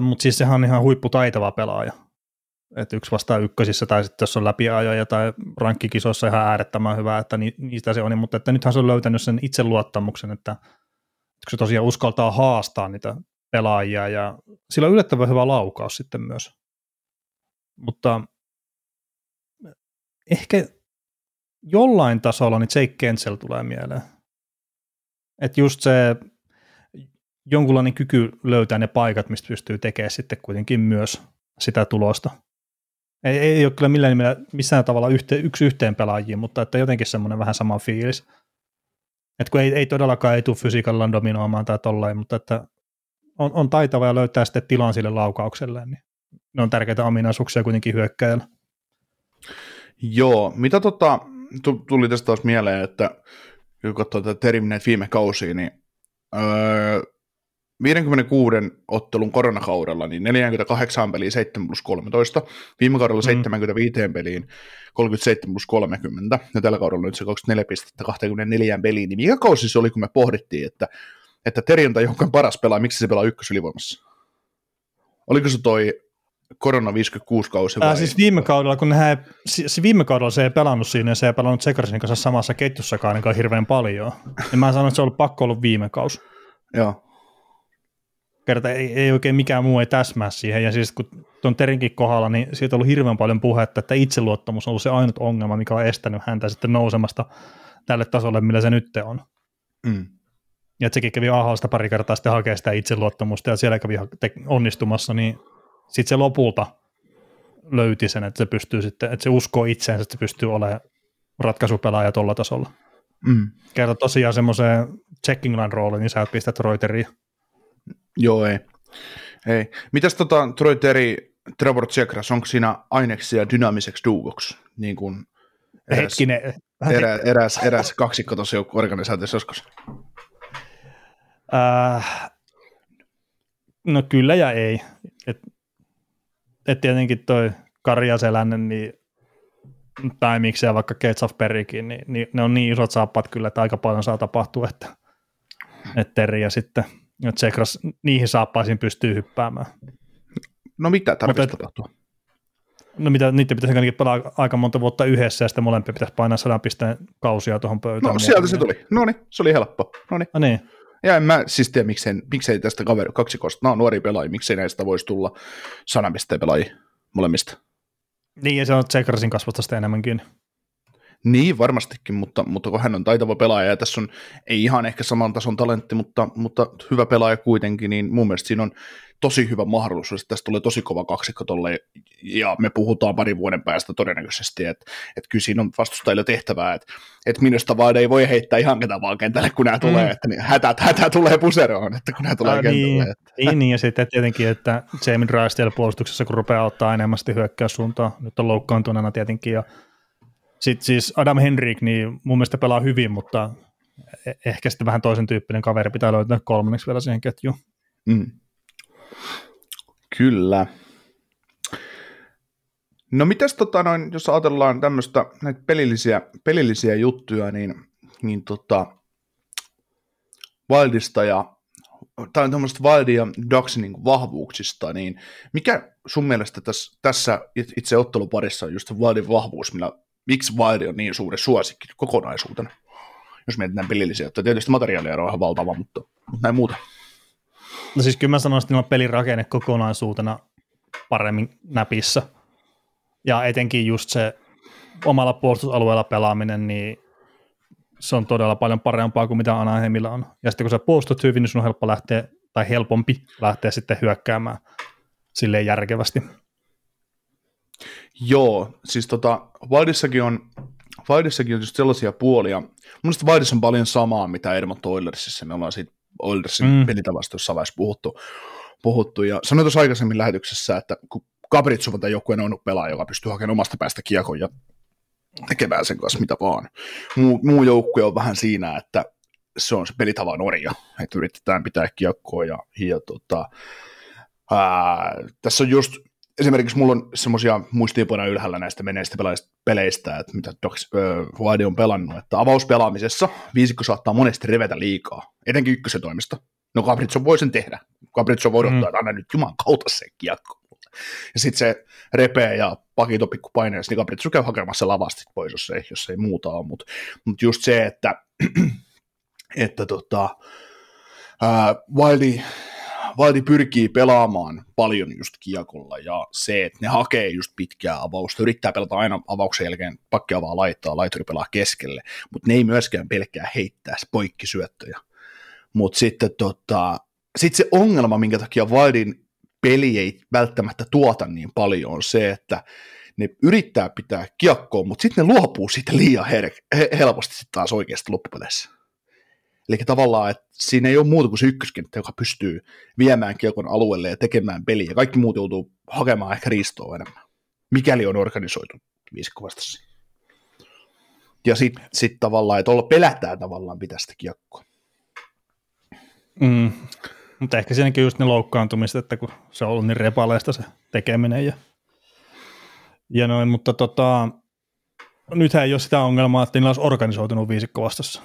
mutta siis sehän on ihan huipputaitava pelaaja. Että 1 vastaan 1 tai sitten jos on läpiajoja tai rankkikisossa ihan äärettömän hyvä, että niistä se on, mutta että nythän se on löytänyt sen itseluottamuksen, että se tosiaan uskaltaa haastaa niitä pelaajia ja sillä on yllättävän hyvä laukaus sitten myös. Mutta ehkä jollain tasolla niin Jake Gensel tulee mieleen. Että just se jonkunlainen kyky löytää ne paikat, mistä pystyy tekemään sitten kuitenkin myös sitä tulosta. Ei ole kyllä missään tavalla yksi yhteen pelaajia, mutta että jotenkin semmoinen vähän sama fiilis. Että kun ei todellakaan tule fysiikallaan dominoimaan tai tollain, mutta että on taitava ja löytää sitten tilan sille laukaukselle, niin ne on tärkeitä ominaisuuksia kuitenkin hyökkäjällä. Joo, mitä tuli tästä taas mieleen, että kun katsoo tätä termineet viime kausia, niin 56 ottelun koronakaudella, niin 48 peliä 7+13, viime kaudella 75 peliin 37+30, ja tällä kaudella nyt se 24 pistettä 24 peliin, niin mikä kausi se oli, kun me pohdittiin, että Teri on joukkueen paras pelaa, miksi se pelaa ykkösylivoimassa? Oliko se toi korona 56 kausi vai? Siis viime kaudella, kun se ei pelannut siinä, ja se ei pelannut Tsekarsin kanssa samassa ketjussakaan ainakaan hirveän paljon, niin mä sanoin, että se on ollut pakko olla viime kausi. Joo. Ei oikein mikään muu ei täsmää siihen, ja siis kun tuon Terinkin kohdalla, niin siitä on ollut hirveän paljon puhetta, että itseluottamus on ollut se ainut ongelma, mikä on estänyt häntä sitten nousemasta tälle tasolle, millä se nyt on. Ja että sekin kävi AHL:sta pari kertaa sitten hakemaan sitä itseluottamusta, ja siellä kävi onnistumassa, niin sitten se lopulta löyti sen, että se pystyy sitten, että se uskoo itseensä, että se pystyy olemaan ratkaisupelaaja tuolla tasolla. Kerta tosiaan semmoiseen checking line rooliin, niin sä pistät Reuteriin. Joo, ei. Mitäs Troy Terry, Trevor Tsegras, onko siinä aineksia dynaamiseksi duukoksi, niin kuin eräs kaksikko tuossa organisaatiossa joskus? No kyllä ja ei. Et tietenkin toi Karjaselänen, niin tai miksei vaikka Ketsaf-Perikin, niin ne on niin isot saappaat kyllä, että aika paljon saa tapahtua, että Terry ja sitten Tsegras niihin saappaisiin pystyy hyppäämään. No mitä tarvitsisi tapahtua? No mitä, niitä pitäisi ainakin pelaa aika monta vuotta yhdessä, ja sitten molempia pitäisi painaa 100 pisteen kausia tuohon pöytään. No sieltä se tuli. No niin, se oli helppo. No niin. Ja en mä siis tiedä, miksei tästä kaksikosta, nämä on nuoria pelaajia, miksei näistä voisi tulla 100 pisteen pelaajia molemmista. Niin, ja se on Tsekrasin kasvatusta enemmänkin. Niin, varmastikin, mutta kun hän on taitava pelaaja, ja tässä on ei ihan ehkä saman tason talentti, mutta hyvä pelaaja kuitenkin, niin mun mielestä siinä on tosi hyvä mahdollisuus, että tässä tulee tosi kova kaksikko tolle, ja me puhutaan parin vuoden päästä todennäköisesti, että kyllä siinä on vastustajilla tehtävää, että minusta vaan ei voi heittää ihan ketä vaan kentälle, kun nämä tulee, että niin hätä tulee puseroon, että kun nämä tulee kentälle. Niin, ja sitten tietenkin, että Jamie Drysdale puolustuksessa, kun rupeaa ottaa enemmänsti hyökkäyssuuntaan, nyt on loukkaantuneena tietenkin, ja sitten siis Adam Henrik, niin mun mielestä pelaa hyvin, mutta ehkä sitten vähän toisen tyyppinen kaveri pitää löytää kolmanneksi vielä siihen ketjuun. Mm. Kyllä. No mitäs jos ajatellaan tämmöistä näitä pelillisiä juttuja, niin Wildista ja tai tämmöistä Wildin ja Ducksin niin vahvuuksista, niin mikä sun mielestä tässä itse otteluparissa on just Wildin vahvuus, miksi Wild on niin suuri suosikki kokonaisuutena, jos mietitään pelillisiä. Tietysti materiaaliero on ihan valtava, mutta näin muuta. No siis kyllä mä sanoisin, että niillä on pelirakenne kokonaisuutena paremmin näpissä. Ja etenkin just se omalla puolustusalueella pelaaminen, niin se on todella paljon parempaa kuin mitä Anaheimilla on. Ja sitten kun sä puolustat hyvin, niin sun on helpompi lähteä sitten hyökkäämään silleen järkevästi. Joo, siis Wildissakin on just sellaisia puolia. Mun mielestä Wildissa on paljon samaa, mitä Edmonton Oilersissa. Me ollaan siitä Oilersin pelitavasta jossain vaiheessa puhuttu. Ja sanoin tuossa aikaisemmin lähetyksessä, että kun Gabritsovanta joku on ollut pelaaja, joka pystyy hakemaan omasta päästä kiekon ja tekemään sen kanssa mitä vaan. Muu joukkue on vähän siinä, että se on se pelitava norja, että yritetään pitää kiekkoa. Tässä on just... Esimerkiksi mulla on semmoisia muistiinpanoja ylhäällä näistä menneistä peleistä, että mitä Wide on pelannut, että avauspelaamisessa viisikko saattaa monesti revetä liikaa, etenkin ykkösen toimista. No Gabrielson voi sen tehdä. Gabrielson voi odottaa, että anna nyt juman kautta se kiekko. Ja sitten se repee ja pakit on pikku paineessa, niin Gabrielson käy hakemassa lavasti pois, jos ei muuta ole. Mutta just se, että Valdi pyrkii pelaamaan paljon just kiekolla ja se, että ne hakee just pitkää avausta, yrittää pelata aina avauksen jälkeen, pakki avaa laittaa, laituri pelaa keskelle, mutta ne ei myöskään pelkkää heittää poikkisyöttöjä. Mutta sitten sit se ongelma, minkä takia Valdin peli ei välttämättä tuota niin paljon, on se, että ne yrittää pitää kiekkoa, mutta sitten ne luopuu siitä liian helposti sitten taas oikeasti loppupeleissä. Eli tavallaan, että siinä ei ole muuta kuin se ykköskenttä, joka pystyy viemään kiekon alueelle ja tekemään peliä. Ja kaikki muut joutuu hakemaan ehkä riistoa enemmän, mikäli on organisoitu viisikko vastassa. Ja sit tavallaan, että pelätään tavallaan pitää sitä kiekkoa. Mm. Mutta ehkä siinäkin just ne loukkaantumiset, että kun se on ollut niin repaleista se tekeminen ja noin. Mutta nythän ei ole sitä ongelmaa, että niillä olisi organisoitunut viisikko vastassa.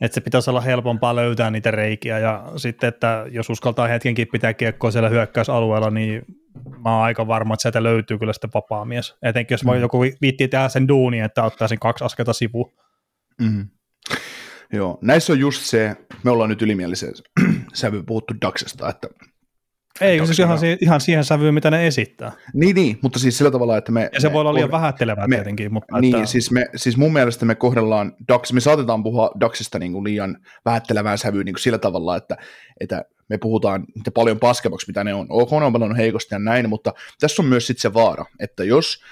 Että se pitäisi olla helpompaa löytää niitä reikiä ja sitten, että jos uskaltaa hetkenkin pitää kiekkoa siellä hyökkäysalueella, niin mä oon aika varma, että sieltä löytyy kyllä sitten vapaa mies. Etenkin jos joku viittii tehdä sen duuni, että ottaa sen 2 askelta sivuun. Mm-hmm. Joo, näissä on just se, me ollaan nyt ylimielisen sävyyn puhuttu Ducksesta, että ei, siis ihan siihen sävyyn, mitä ne esittää. Niin, mutta siis sillä tavalla, että me... Ja se voi olla liian vähättelevää tietenkin, mutta... Niin, että... siis mun mielestä me kohdellaan Ducks, me saatetaan puhua Ducksista niin kuin liian vähättelevään sävyyn niin kuin sillä tavalla, että me puhutaan niitä paljon paskemaksi, mitä ne on. OK, ne on paljon heikosti ja näin, mutta tässä on myös sitten se vaara, että jos...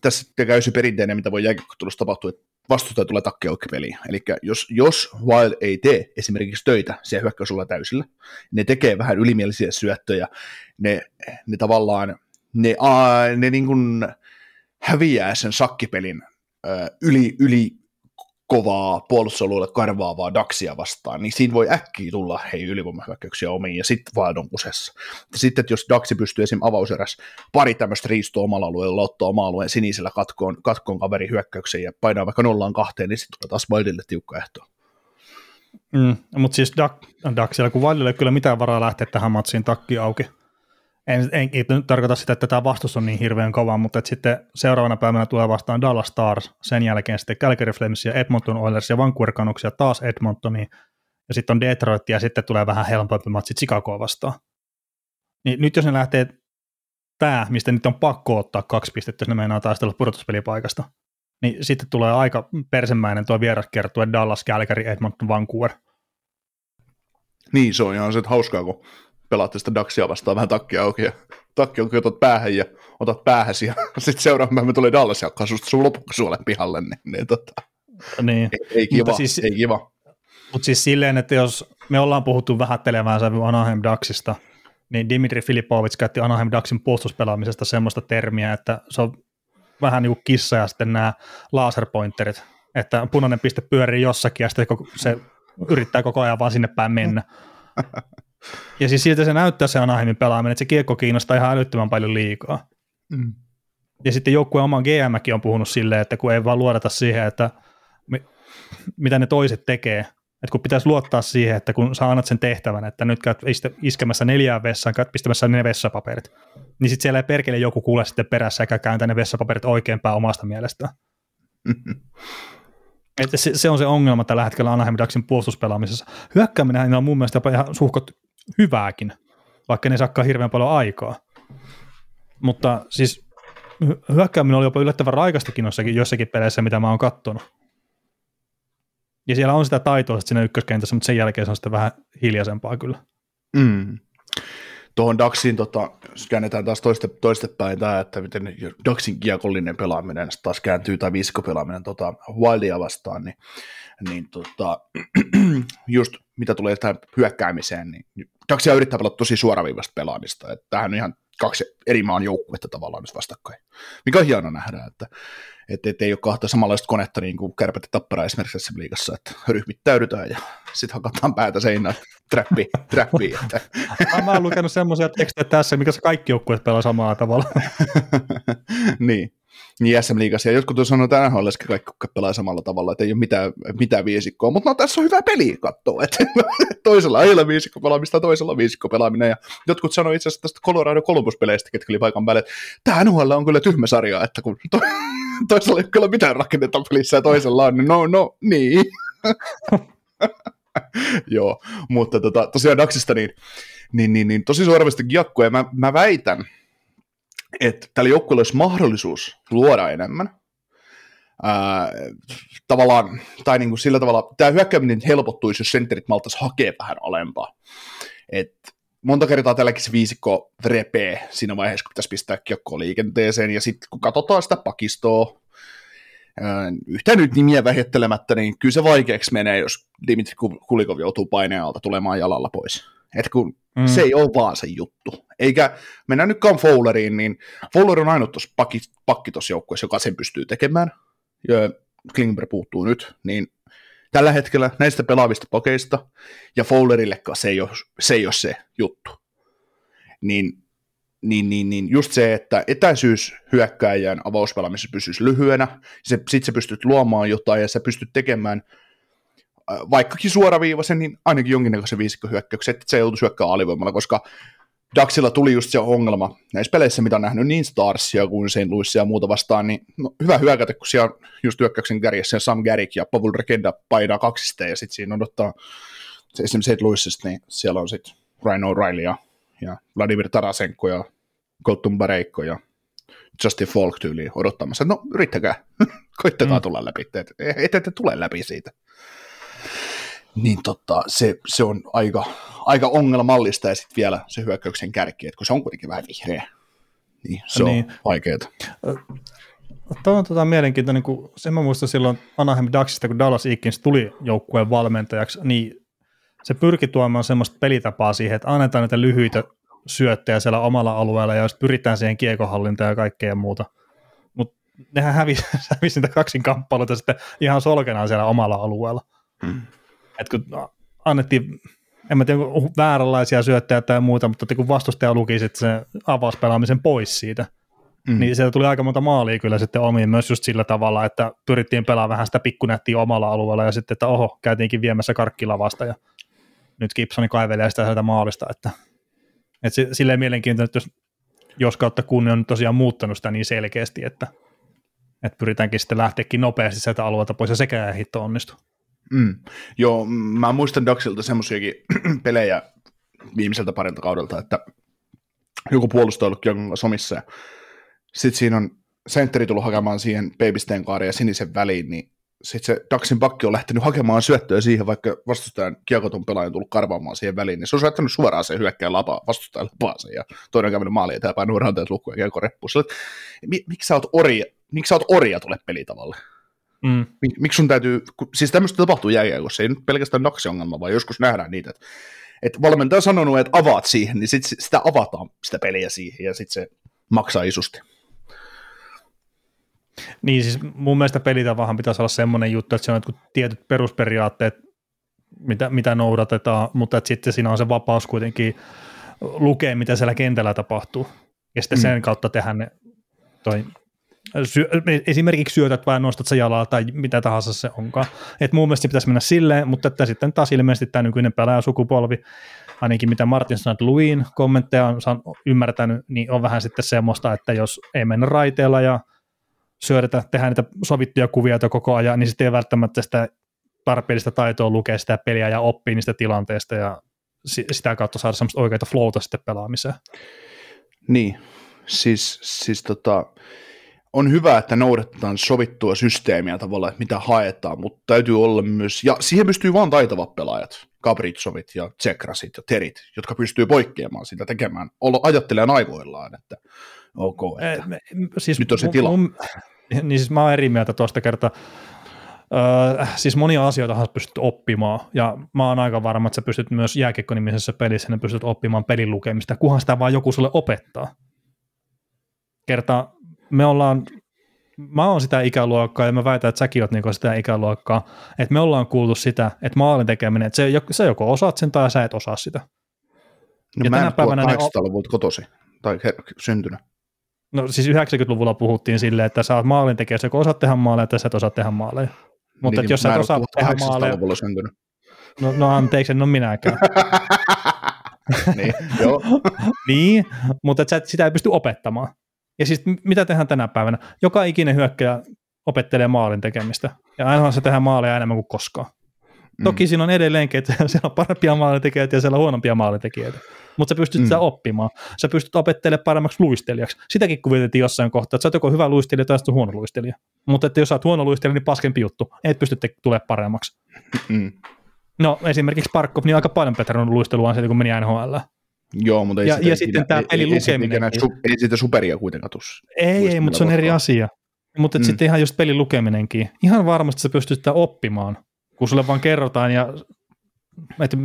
tässä käy se perinteinen, mitä voi jääkiekkoottelussa tapahtua, että vastustaja tulee takkiaukkipeliin. Eli jos Wild ei tee esimerkiksi töitä siellä hyökkäysalueella täysillä, ne tekee vähän ylimielisiä syöttöjä, ne tavallaan ne niin kuin häviää sen sakkipelin yli kovaa puolustusalueelle karvaavaa Ducksia vastaan, niin siinä voi äkkiä tulla ylivoimahyökkäyksiä omiin ja sitten Wild on kusessa. Sitten, jos Ducks pystyy esimerkiksi avauseräs pari tämmöistä riistoa omalla alueella, ottaa oma alueen sinisellä katkoon kaverin hyökkäykseen ja painaa vaikka 0-2, niin sitten tulee taas Wildille tiukka ehto. Mutta siis Ducksilla, kun Wildille ei kyllä mitään varaa lähteä tähän matsiin takki auki, En nyt tarkoita sitä, että tämä vastus on niin hirveän kova, mutta sitten seuraavana päivänä tulee vastaan Dallas Stars, sen jälkeen sitten Calgary Flames ja Edmonton Oilers ja Vancouver Canucks ja taas Edmontoniin, ja sitten on Detroit ja sitten tulee vähän helpompi matsi Chicagoa vastaan. Niin nyt jos ne lähtee tämä, mistä nyt on pakko ottaa 2 pistettä, jos ne meinaa taistella pudotuspelipaikasta, niin sitten tulee aika persemäinen tuo vieraskiertue Dallas, Calgary, Edmonton, Vancouver. Niin, se on ihan se, että hauskaa, kun pelaatte sitä Daxia vastaan vähän takkia auki, ja takkia auki, otat päähän ja otat päähäsi, ja sitten seuraavan päivän tulee Dallas, joka asuu sun lopuksi sulle pihalle, niin. Ei kiva, mutta siis, ei kiva. Mutta siis silleen, että jos me ollaan puhuttu vähättelevänsä Anaheim Ducksista, niin Dimitri Filipovic käytti Anaheim Ducksin puolustuspelaamisesta semmoista termiä, että se on vähän niin kuin kissa ja sitten nämä laserpointerit, että punainen piste pyörii jossakin ja sitten se yrittää koko ajan vaan sinne päin mennä. Ja siis siltä se näyttää se Anaheimin pelaaminen, että se kiekko kiinnostaa ihan älyttömän paljon liikaa. Mm. Ja sitten joukkueen oma GM:kin on puhunut silleen, että kun ei vaan luodata siihen, että mitä ne toiset tekee. Että kun pitäisi luottaa siihen, että kun sä annat sen tehtävän, että nyt käyt iskemässä 4 vessaan, käyt pistämässä ne vessapaperit, niin sitten siellä ei perkele joku kuule sitten perässä eikä kääntää ne vessapaperit oikeinpäin omasta mielestään. Mm-hmm. Että se on se ongelma tällä hetkellä Anaheim Ducksin puolustuspelaamisessa. Hyökkääminen on mun mielestä jopa ihan suhkot hyvääkin, vaikka ne ei saakaan hirveän paljon aikaa. Mutta siis hyökkääminen oli jopa yllättävän raikastakin jossakin peleissä, mitä mä oon kattonut. Ja siellä on sitä taitoa siinä ykköskentässä, mutta sen jälkeen se on sitten vähän hiljaisempaa kyllä. Mm. Tuohon Daxin, käännetään taas toistepäin tämä, että miten Daxin kiekollinen pelaaminen taas kääntyy, tai viisikopelaaminen Wildia vastaan, niin just mitä tulee tähän hyökkäämiseen, niin Daxia yrittää pelata tosi suoraviivasta pelaamista, että tämähän on ihan 2 eri maan joukkuetta tavallaan myös vastakkain, mikä on hieno nähdä, että ei ole 2 samanlaista konetta niin kuin Kärpät ja Tappara esimerkiksi tässä liigassa, että ryhmittäydytään ja sitten hakataan päätä seinään trappiin. Mä oon lukenut semmoisia tekstejä tässä, mikä se kaikki joukkueet pelaa samaa tavalla. Niin SM-liigassa, ja jotkut on sanonut, että NHL:ssäkin kaikki pelaa samalla tavalla, että ei ole mitään viisikkoa, mutta no tässä on hyvä peli katsoa, että toisella ei ole viisikko pelaamista, toisella viisikko pelaaminen, ja jotkut sanoi itse asiassa tästä Colorado Columbus-peleistä, ketkä oli paikan päälle, että tämä NHL on kyllä tyhmä sarja, että kun toisella ei ole kyllä mitään rakennetta pelissä, ja toisella on, niin no, niin. Joo, mutta tosiaan Daxista niin tosi suoravasti kiekkoa, ja mä väitän, että tällä joukkueella olisi mahdollisuus luoda enemmän. Tavallaan, tai niin kuin sillä tavalla, tämä hyökkääminen helpottuisi, jos sentterit maltaisi hakea vähän alempaa. Et monta kertaa tälläkin se viisikko repee siinä vaiheessa, kun pitäisi pistää kiekkoa liikenteeseen, ja sitten kun katsotaan sitä pakistoa, yhtään nyt nimiä vähättelemättä, niin kyllä se vaikeaksi menee, jos Dimitri Kulikov joutuu paineen alta tulemaan jalalla pois. Että kun se ei ole vaan se juttu. Eikä mennään nytkään Fowleriin, niin Fowler on ainut tuossa pakki tuossa joukkueessa, joka sen pystyy tekemään. Klingberg puuttuu nyt, niin tällä hetkellä näistä pelaavista pakeista ja Fowlerillekaan se ei ole se juttu. Niin just se, että etäisyys hyökkääjään avauspelaamisessa pysyisi lyhyenä, sitten sä pystyt luomaan jotain ja sä pystyt tekemään vaikkakin suoraviivaisen, niin ainakin jonkinnäköisen viisikkohyökkäyksen, että se joutuisi hyökkäämään alivoimalla, koska Daxilla tuli just se ongelma näissä peleissä, mitä on nähnyt niin Starsia kuin St. Louisia ja muuta vastaan, niin no, hyvä hyökätä, kun siellä on just hyökkäyksen kärjessä Sam Garrick ja Pavel Regenda painaa 2 ja sitten siinä odottaa esimerkiksi St. Louisista, niin siellä on sitten Ryan O'Reilly ja Vladimir Tarasenko ja Colton Bareikko ja Justin Falk tyyliin odottamassa, no yrittäkää, koittakaa tulla läpi, ettei tule läpi siitä. Niin se on aika ongelmallista, ja sitten vielä se hyökkäyksen kärki, että kun se on kuitenkin vähän vihreä, niin se on vaikeaa. Tuo on mielenkiintoinen, kun sen mä muistan silloin Anaheim Ducksista, kun Dallas Eakins tuli joukkueen valmentajaksi, niin se pyrki tuomaan semmoista pelitapaa siihen, että annetaan näitä lyhyitä syöttejä siellä omalla alueella, ja jos pyritään siihen kiekohallintaan ja kaikkea muuta. Mutta nehän hävisi niitä kaksinkamppailuita sitten ihan solkenaan siellä omalla alueella. Hmm. Että kun annettiin, en mä tiedä, vääränlaisia syöttejä tai muuta, mutta kun vastustaja luki sitten sen avauspelaamisen pois siitä, niin sieltä tuli aika monta maalia kyllä sitten omiin myös just sillä tavalla, että pyrittiin pelaamaan vähän sitä pikkunättiä omalla alueella ja sitten, että oho, käytiinkin viemässä karkkilavasta ja nyt Gibsoni kaivelee sitä maalista, että Et se, silleen mielenkiintoinen, että jos kautta kun on tosiaan muuttanut sitä niin selkeästi, että pyritäänkin sitten lähteekin nopeasti sieltä alueelta pois ja sekään hitto onnistu. Mm. Joo, mä muistan Daxilta semmoisiakin pelejä viimeiseltä parilta kaudelta, että joku puolustaja on ollut jonkun kanssa omissa ja sitten siinä on sentteri tullut hakemaan siihen Babysteen kaaren ja sinisen väliin, niin sitten se Daxin pakki on lähtenyt hakemaan syöttöä siihen, vaikka vastustajan kiekoton pelaaja on tullut karvaamaan siihen väliin, niin se on syöttänyt suoraan sen hyökkäin lapaa, vastustajan lapaaseen, ja toinen on käynyt maaliin eteenpäin nuo ranteet lukkuun ja kiekoreppuun. Miksi sä oot orja tuolle pelitavalle? Mm. Miksi sun täytyy, siis tämmöistä tapahtuu jääkiekossa, ei nyt pelkästään Daxi-ongelma, vaan joskus nähdään niitä, että valmentaja on sanonut, että avaat siihen, niin sit sitä avataan sitä peliä siihen, ja sitten se maksaa isusti. Niin siis mun mielestä pelitavahan pitäisi olla semmoinen juttu, että se on jotkut tietyt perusperiaatteet, mitä noudatetaan, mutta että sitten siinä on se vapaus kuitenkin lukea, mitä siellä kentällä tapahtuu. Ja sitten sen kautta tehdään ne, esimerkiksi syötät vai nostat sä jalaa tai mitä tahansa se onkaan. Että mun mielestä se pitäisi mennä silleen, mutta että sitten taas ilmeisesti tämä nykyinen pelaajasukupolvi, ainakin mitä Martin Saint-Louisin kommentteja on ymmärtänyt, niin on vähän sitten semmoista, että jos ei mennä raiteella ja syödetä, tehdään niitä sovittuja kuvioita koko ajan, niin sitten ei välttämättä sitä tarpeellista taitoa lukea sitä peliä ja oppii niistä tilanteista ja sitä kautta saada semmoista oikeita flowta sitten pelaamiseen. Niin, siis on hyvä, että noudatetaan sovittua systeemiä tavallaan, mitä haetaan, mutta täytyy olla myös, ja siihen pystyy vaan taitavat pelaajat, Gabritsovit ja Tsekrasit ja Terit, jotka pystyy poikkeamaan sitä tekemään, ajattelemaan aivoillaan, että ok, että siis nyt on se tila. Niin siis mä oon eri mieltä tuosta kertaa. Siis monia asioita on pystyt oppimaan, ja mä oon aika varma, että sä pystyt myös jääkiekko-nimisessä pelissä, ne pystyt oppimaan pelin lukemista, kunhan sitä vaan joku sulle opettaa. Kertaa mä oon sitä ikäluokkaa, ja mä väitän, että säkin oot niinku sitä ikäluokkaa, että me ollaan kuultu sitä, että maalin tekeminen, että sä joko osaat sen tai sä et osaa sitä. No ja mä en tuolla 800-luvulta kotosi, tai syntynä. No siis 90-luvulla puhuttiin silleen, että sä oot maalin tekijä, jos osaat tehdä maaleja, tai sä et osaa tehdä maaleja. Mutta niin, jos sä et osaa tehdä maaleja... No anteeksi, en ole minäkään. Niin, joo. Niin, mutta sitä ei pysty opettamaan. Ja siis mitä tehdään tänä päivänä? Joka ikinen hyökkäjä opettelee maalin tekemistä. Ja ainahan se tehdään maaleja enemmän kuin koskaan. Toki siinä on edelleenkin, että siellä on parempia maalintekijöitä ja siellä on huonompia maalintekijöitä. Mutta sä pystyt sitä oppimaan. Sä pystyt opettelemaan paremmaksi luistelijaksi. Sitäkin kuviteltiin jossain kohtaa, että sä oot joko hyvä luistelija tai sitten huono luistelija. Mutta että jos sä oot huono luistelija, niin paskempi juttu. Et pysty tulemaan paremmaksi. No esimerkiksi Parkov, niin aika paljon petrannut luisteluaan sieltä, kun meni NHL. Joo, mutta ei sitten tämä pelin lukeminen. Ei sitä superia kuitenkaan tuossa. Ei, mutta se on eri asia. Mutta sitten ihan just pelin lukeminenkin. Ihan varmasti sä pystyt sitä oppimaan. Kun sulle vaan kerrotaan, ja, että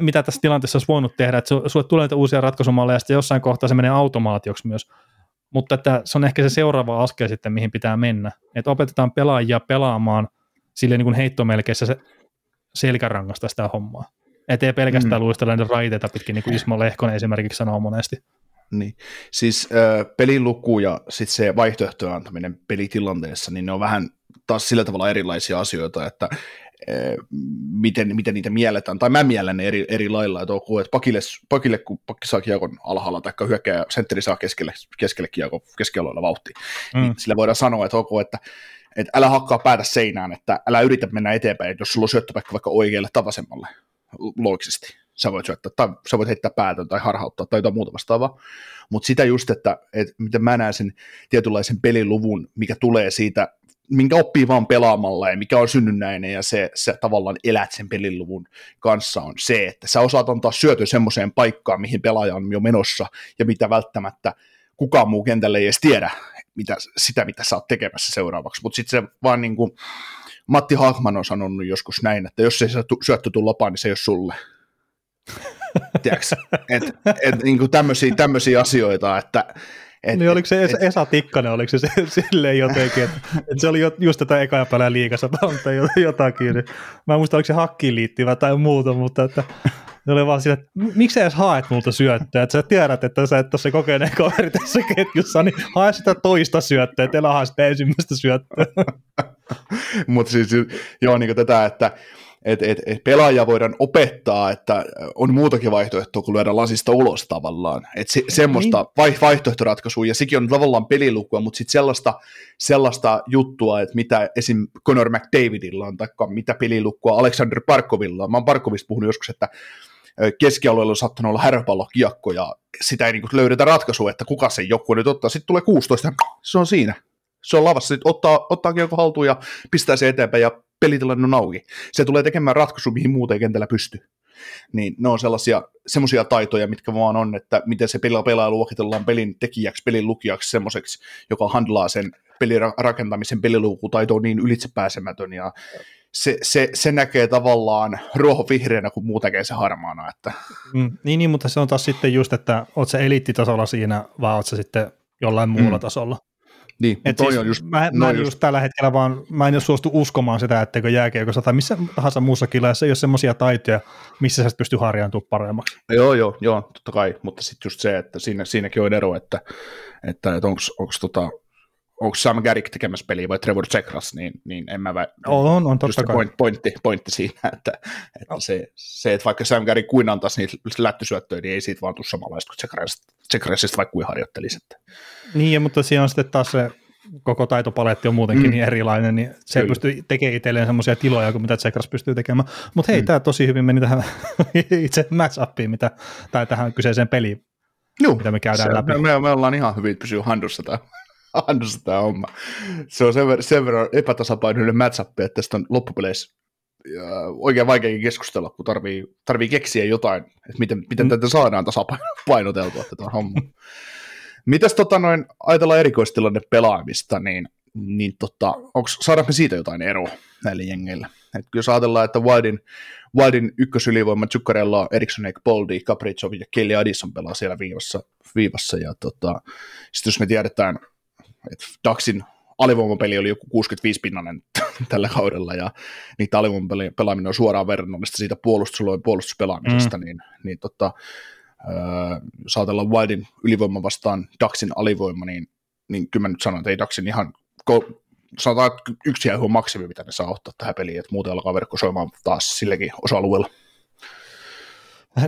mitä tässä tilanteessa olisi voinut tehdä, että sulle tulee niitä uusia ratkaisumalleja, ja sitten jossain kohtaa se menee automaatioksi myös, mutta että se on ehkä se seuraava askel sitten, mihin pitää mennä, että opetetaan pelaajia pelaamaan silleen niin kuin heittomelkeissä se selkärangasta sitä hommaa, ettei pelkästään luistella niitä raiteita pitkin, niin kuin Ismo Lehkonen esimerkiksi sanoo monesti. Niin. Siis peliluku ja sit se vaihtoehtojen antaminen pelitilanteessa, niin ne on vähän taas sillä tavalla erilaisia asioita, että miten niitä mielletään, tai mä miellän ne eri lailla, että ok, että pakille kun pakki saa kiekon alhaalla, tai hyökkääjä sentteri saa keskelle kiekon keskialueella vauhtia, niin sillä voidaan sanoa, että ok, että älä hakkaa päätä seinään, että älä yritä mennä eteenpäin, jos sulla on syöttöpaikka vaikka oikealle tai vasemmalle, loogisesti, sä voit syöttää, tai sä voit heittää päätön, tai harhauttaa, tai jotain muuta vastaavaa, mutta sitä just, että miten mä näen sen tietynlaisen peliluvun, mikä tulee siitä, minkä oppii vaan pelaamalla ja mikä on synnynnäinen ja se tavallaan elät sen peliluvun kanssa on se, että sä osaat antaa syötön semmoiseen paikkaan, mihin pelaaja on jo menossa ja mitä välttämättä kukaan muu kentällä ei edes tiedä mitä sä oot tekemässä seuraavaksi, mutta sitten se vaan niin kuin Matti Haakman on sanonut joskus näin, että jos ei se syöttö tule lapaan, niin se ei ole sulle. Tiedätkö? Et niin tämmöisiä asioita, että niin oliko se Esa Tikkanen, oliko se silleen jotenkin, että se oli just tätä ekaa pelää liigassa tai jotakin. Mä en muista, oliko se hakkiin liittyvä tai muuta, mutta että se oli vaan sillä, että miksi sä edes haet multa syöttöä, että sä tiedät, että sä et ole se kokeneen kaveri tässä ketjussa, niin hae sitä toista syöttöä, et elä hae sitä ensimmäistä syöttöä. Mutta siis joo, niin kuin tätä, että että pelaaja voidaan opettaa, että on muutakin vaihtoehtoa kuin lyödä lasista ulos tavallaan. Että semmoista vaihtoehtoratkaisua, ja sekin on tavallaan pelilukua, mutta sitten sellaista juttua, että mitä esim. Conor McDavidilla on, tai mitä pelilukua Alexander Barkovilla on. Mä oon Barkovista puhunut joskus, että keskialueella on saattanut olla häröpallokiekko, ja sitä ei niin kuin löydetä ratkaisua, että kuka se joku nyt ottaa. Sitten tulee 16, se on siinä. Se on lavassa, sitten ottaa kiekko haltuun ja pistää se eteenpäin, ja pelitilanne on auki. Se tulee tekemään ratkaisu, mihin muuten kentällä pystyy. Niin ne on semmoisia taitoja, mitkä vaan on, että miten se pelaaja luokitellaan pelin tekijäksi, pelin lukijaksi, semmoiseksi, joka handlaa sen pelin rakentamisen, pelilukutaito on niin ylitsepääsemätön, ja se näkee tavallaan ruohonvihreänä, kun muu tekee se harmaana. Että. Niin, mutta se on taas sitten just, että oot sä eliittitasolla siinä, vai oot sä sitten jollain muulla tasolla. Niin, siis on just, mä en tällä hetkellä vaan, mä en suostu uskomaan sitä, etteikö jääkiekossa tai missä tahansa muussakin lajissa ei ole semmoisia taitoja, missä sä pystyy harjaantumaan paremmaksi. Joo, totta kai, mutta sitten just se, että siinäkin on ero, että onko Sam Garrick tekemässä peliä vai Trevor Zegras, niin en mä on totta kai. Pointti siinä, että se, että vaikka Sam Garrick kuin antaisi niitä lättysyöttöjä, niin ei siitä vaan tule samanlaista kuin Zegrasista, vaikka kuin harjoittelisi. Niin, mutta siinä on sitten taas se koko taitopaletti on muutenkin niin erilainen, niin se ei pysty tekemään itselleen semmoisia tiloja, kuin mitä Zegras pystyy tekemään. Mutta hei, tämä tosi hyvin meni tähän itse match-upiin, tai tähän kyseiseen peliin, mitä me käydään läpi. Me ollaan ihan hyvin pysyä handussa täällä. Tämä homma. Se on sen verran epätasapainoinen match-up, että tästä on loppupeleissä oikein vaikeakin keskustella, kun tarvii keksiä jotain, että miten tätä saadaan tasapainoteltua tätä hommaa. Mitäs ajatellaan erikoistilanne pelaamista, niin, saadaanko siitä jotain eroa näillä jengeillä? Et jos ajatellaan, että Wildin ykkösylivoima Zuccarello, Eriksson, Ekboldi, Capricov ja Kelly Addison pelaa siellä viivassa ja sitten jos me tiedetään, että Daxin alivoimapeli oli joku 65-pinnainen tällä kaudella, ja niitä alivoimapelien pelaaminen on suoraan verrannollista siitä puolustuspelaamisesta, jos ajatellaan Wildin ylivoima vastaan Daxin alivoima, niin kyllä mä nyt sanon, että ei Daxin ihan, sanotaan, että yksi jäi maksimi, mitä ne saa ottaa tähän peliin, että muuten alkaa verkko soimaan taas silläkin osa-alueella.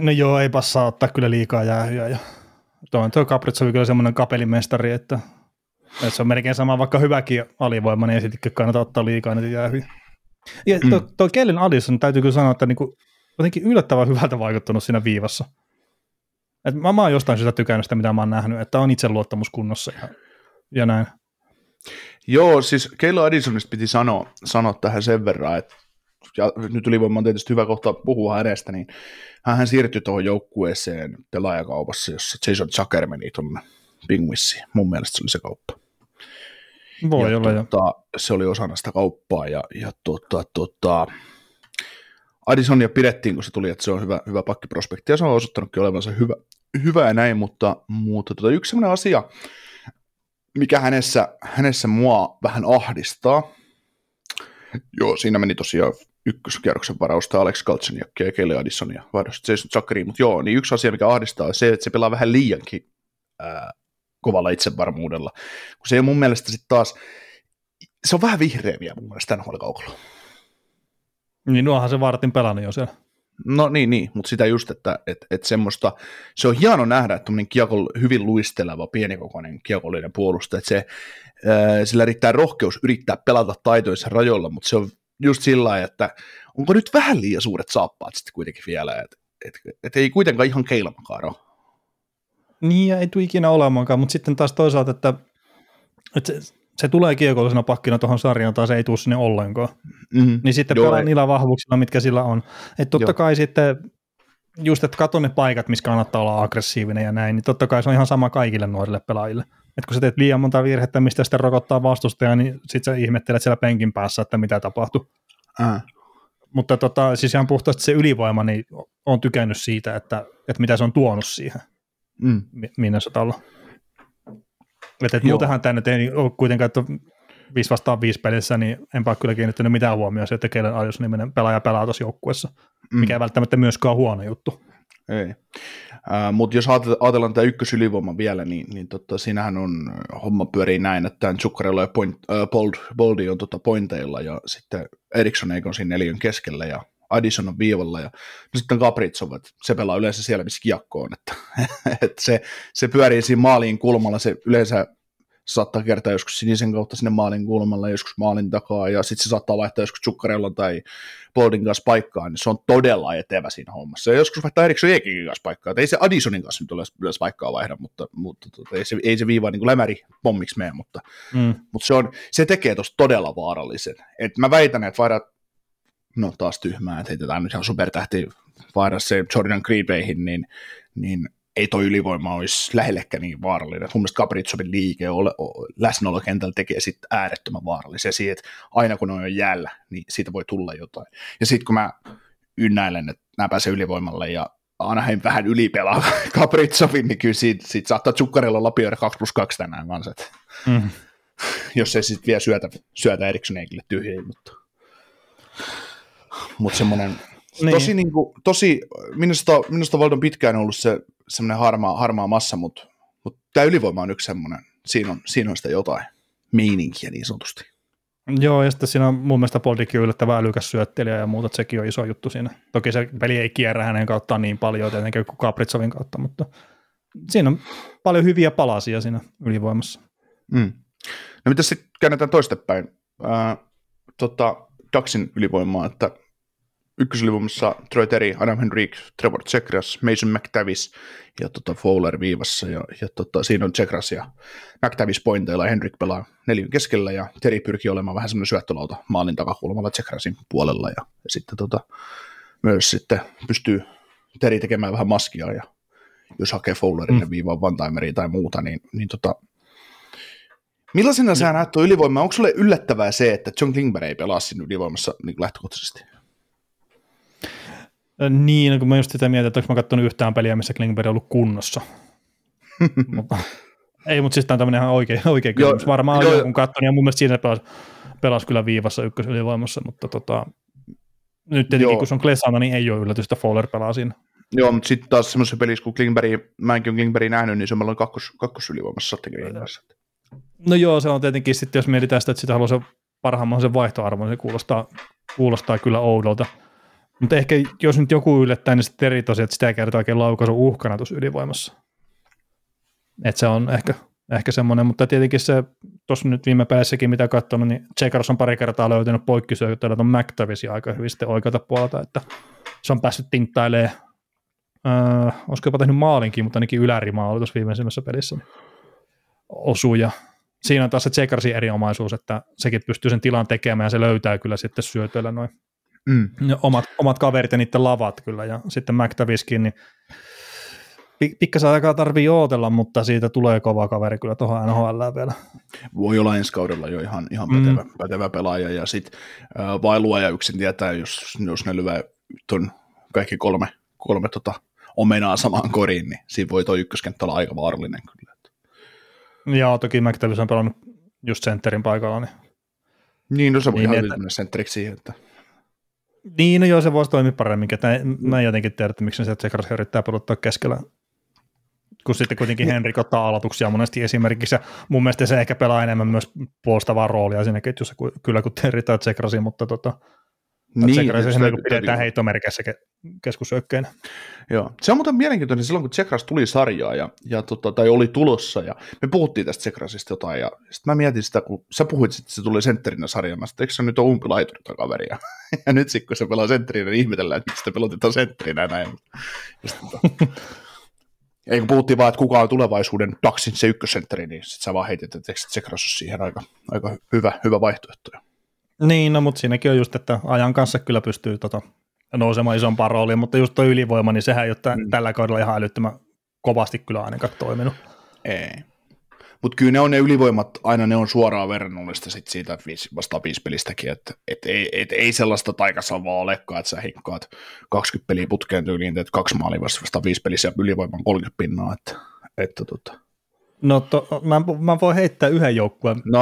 No joo, ei passaa ottaa kyllä liikaa jäähyä, ja tuo Caprits oli kyllä semmoinen kapelimestari, että se on melkein sama, vaikka hyväkin alivoima, niin ei siltikään kannata ottaa liikaa näitä jäähyjä. Ja tuo Kellen Addison täytyy kyllä sanoa, että niinku, jotenkin yllättävän hyvältä vaikuttanut siinä viivassa. Et mä oon jostain syystä tykännyt sitä, mitä mä oon nähnyt, että on itseluottamus kunnossa ja näin. Joo, siis Kellen Addisonista piti sanoa tähän sen verran, että ja nyt ylivoima on tietysti hyvä kohta puhua hänestä, niin hän siirtyi tuohon joukkueeseen pelaajakaupassa, jossa Jason Zucker meni tuonne Pingvissiin. Mun mielestä se oli se kauppa. Voi ja olla se oli osana sitä kauppaa ja Addisonia pidettiin, kun se tuli, että se on hyvä pakkiprospekti ja se on osoittanutkin olevansa hyvä ja näin, mutta yksi sellainen asia, mikä hänessä mua vähän ahdistaa. Joo, siinä meni tosiaan ykköskierroksen varausta Alex Galchenyukia ja Kelly Addisonia varausta Jason Zuckeriin, mutta joo, niin yksi asia, mikä ahdistaa on se, että se pelaa vähän liiankin kovalla itsevarmuudella, kun se on mun mielestä sitten taas, se on vähän vihreä vielä mun mielestä tämän huolikaukalla. Niin nuohan se vartin pelannut jo siellä. No niin, mutta sitä just, että semmoista, se on hieno nähdä, että tommoinen hyvin luisteleva, pienikokoinen kiekollinen puolustaja, että sillä riittää rohkeus yrittää pelata taitoissa rajoilla, mutta se on just sillä lailla, että onko nyt vähän liian suuret saappaat sitten kuitenkin vielä, että ei kuitenkaan ihan keilamakaan ole. Niin, ja ei tule ikinä olemaankaan, mutta sitten taas toisaalta, että se tulee kiekollisena pakkina tuohon sarjaan, tai se ei tule sinne ollenkaan. Mm-hmm. Niin sitten pelaa niillä vahvuuksilla, mitkä sillä on. Että totta kai sitten, just että katso ne paikat, missä kannattaa olla aggressiivinen ja näin, niin totta kai se on ihan sama kaikille nuorille pelaajille. Että kun sä teet liian monta virhettä, mistä sitten rokottaa vastustaja, niin sitten sä ihmettelet siellä penkin päässä, että mitä tapahtuu. Mutta siis ihan puhtaasti se ylivoima, niin on tykännyt siitä, että mitä se on tuonut siihen. Minnesotalla. Muutenhan tämä nyt ei ole kuitenkaan, että 5-5 pelissä, niin enpä ole kyllä kiinnittänyt mitään huomioon se, että Kellen Addison-niminen pelaaja pelaa tuossa joukkuessa, mikä ei välttämättä myöskään ole huono juttu. Ei. Mutta jos ajatellaan tämä ykkösylivoima vielä, niin, siinähän on homma pyörii näin, että tämän Zuccarello ja Boldi on pointeilla ja sitten Eriksson eikö on siinä neljön keskellä ja Addison on viivalla ja sitten Capriccio, että se pelaa yleensä siellä, missä kiekko on, että se pyörii siinä maalin kulmalla, se yleensä saattaa kertaa joskus sinisen kautta sinne maalin kulmalla, joskus maalin takaa, ja sitten se saattaa laittaa joskus Zuccarellon tai Bloodin kanssa paikkaan, niin se on todella etevä siinä hommassa. Ja joskus vaihtaa Eriksson Jeekin kanssa paikkaa, ei se Addisonin kanssa nyt yleensä paikkaa vaihda, mutta ei se viivaa niin kuin lämäri pommiksi mene, mutta se tekee tuosta todella vaarallisen. Et mä väitän, että vaihdat, no taas tyhmää, että heitetään nyt ihan supertähti, vaihda se Jordan Greenwayhin, niin ei toi ylivoima olisi lähellekään niin vaarallinen. Mun mielestä Capriccioin liike läsnäolokentällä tekee sitten äärettömän vaarallisia siihen, että aina kun ne on jäällä, niin siitä voi tulla jotain. Ja sitten kun mä ynnäilen, että nämä pääsee ylivoimalle ja Anaheim vähän ylipelaa Capriccioin, niin kyllä siitä saattaa Zuccarello lapioida 2+2 tänään kanssa. Mm. Jos ei sitten vielä syötä Eriksson Ekille tyhjiin, mutta semmoinen... Niin. Tosi minusta Valdon pitkään on ollut se semmoinen harmaa massa, mutta tämä ylivoima on yksi semmoinen, siinä on sitä jotain meininkiä niin sanotusti. Joo, ja sitten siinä on mun mielestä Poldikin yllättävän älykäs syöttelijä ja muuta, sekin on iso juttu siinä. Toki se peli ei kierrä hänen kauttaan niin paljon, tietenkin kuin Capricciovin kautta, mutta siinä on paljon hyviä palasia siinä ylivoimassa. Mm. No mitä sitten käännetään toistepäin Ducksin ylivoimaa, että ykkösylivoimassa Troy Terry, Adam Henrique, Trevor Tsekras, Mason McTavish ja Fowler viivassa. Ja siinä on Tsekras ja McTavish pointeilla ja Henrique pelaa neljän keskellä ja Terry pyrkii olemaan vähän semmoinen syöttölauta maalin takakulmalla Tsekrasin puolella. Ja sitten myös sitten pystyy Terry tekemään vähän maskia ja jos hakee Fowlerille viivaan one-timeria tai muuta, niin millaisena sä näet tuo ylivoima? Onko sulle yllättävää se, että John Klingberg ei pelaa siinä ylivoimassa niin lähtökohtaisesti? Niin, kun mä just sitä mietin, että olenko mä katsonut yhtään peliä, missä Klingberg on ollut kunnossa. Ei, mutta siis tämä on tämmöinen ihan oikea kysymys. Joo, varmaan on jonkun katsonut, ja mun mielestä siinä pelasi kyllä viivassa ykkösylivoimassa, mutta nyt tietenkin, kun se on Klesana, niin ei ole yllätystä, Fowler pelaa siinä. Joo, mutta sitten taas semmoisessa pelissä, kun Klingberg nähnyt, niin se on ollut kakkosylivoimassa. No joo, se on tietenkin sitten, jos mietitään sitä, että sitä haluaa se parhaamman sen vaihtoarvon, niin se kuulostaa kyllä oudolta. Mutta ehkä jos nyt joku yllättää, niin sitten eri tosiaan, että sitä kertaa oikein laukaisu uhkana tuossa ylivoimassa. Että se on ehkä semmoinen, mutta tietenkin se tuossa nyt viime päissäkin, mitä katsonut, niin Tsekras on pari kertaa löytynyt poikkisyökkäillä tuon McTavishia aika hyvin sitten oikealta puolelta, että se on päässyt tinttailemaan. Olisiko jopa tehnyt maalinkin, mutta ainakin ylärimaa oli tuossa viimeisimmässä pelissä osuja. Siinä on taas se Tsekrasin erinomaisuus, että sekin pystyy sen tilan tekemään ja se löytää kyllä sitten syötöillä noin. Mm. Omat kaverit ja niiden lavat kyllä, ja sitten McTavishkin, niin pikkasen aikaa tarvii ootella, mutta siitä tulee kova kaveri kyllä tuohon NHL vielä. Voi olla ensi kaudella jo ihan pätevä pelaaja, ja sitten vailuaja yksin tietää, jos ne lyvää ton kaikki kolme omenaa samaan koriin, niin siinä voi toi ykköskenttä olla aika vaarallinen kyllä. Joo, toki McTavish on pelannut just sentterin paikalla. Niin no se voi ihan mennä sentteriksi siihen, että... Niin, no joo, se voisi toimia paremmin. Mä en jotenkin tiedä, että miksi se Tsekras yrittää pelottaa keskellä. Kun sitten kuitenkin Henrik ottaa aloituksia monesti esimerkiksi. Ja mun mielestä se ehkä pelaa enemmän myös puolustavaa roolia siinä ketjussa, kyllä kun Terri tai Tsekrasi, mutta Tsekras esimerkiksi pidetään heittomerkissä keskusyökkeinä. Joo, se on muuten mielenkiintoinen silloin, kun Tsekras tuli sarjaa tai oli tulossa, ja me puhuttiin tästä Tsekrasista jotain, ja sitten mä mietin sitä, kun sä puhuit, että se tuli sentterinä sarjaan, mä sanoin, että eikö se nyt ole umpilaiturinta kaveria? Ja nyt sitten, kun se pelaa sentterinä, niin ihmetellään, että miksi sitä pelotetaan sentterinä näin. Ja kun puhuttiin vaan, että kuka on tulevaisuuden Ducksin se ykkössentteri, niin sitten sä vaan heitit, että eikö Tsekras ole siihen aika hyvä vaihtoehto. Niin, no mutta siinäkin on just, että ajan kanssa kyllä pystyy nousemaan isompaan rooliin, mutta just tuo ylivoima, niin sehän ei ole tällä kaudella ihan älyttömän kovasti kyllä ainakaan toiminut. Ei. Mutta kyllä ne on ne ylivoimat, aina ne on suoraan verrannollista sit siitä vastaan viispelistäkin, että ei sellaista taikasavaa olekaan, että sä hinkkaat 20 peliä putkeen tyyliin, teet 2 maalia vastaan viispelissä ja ylivoiman 30 pinnaa, että No, mä voin heittää yhden joukkueen. No,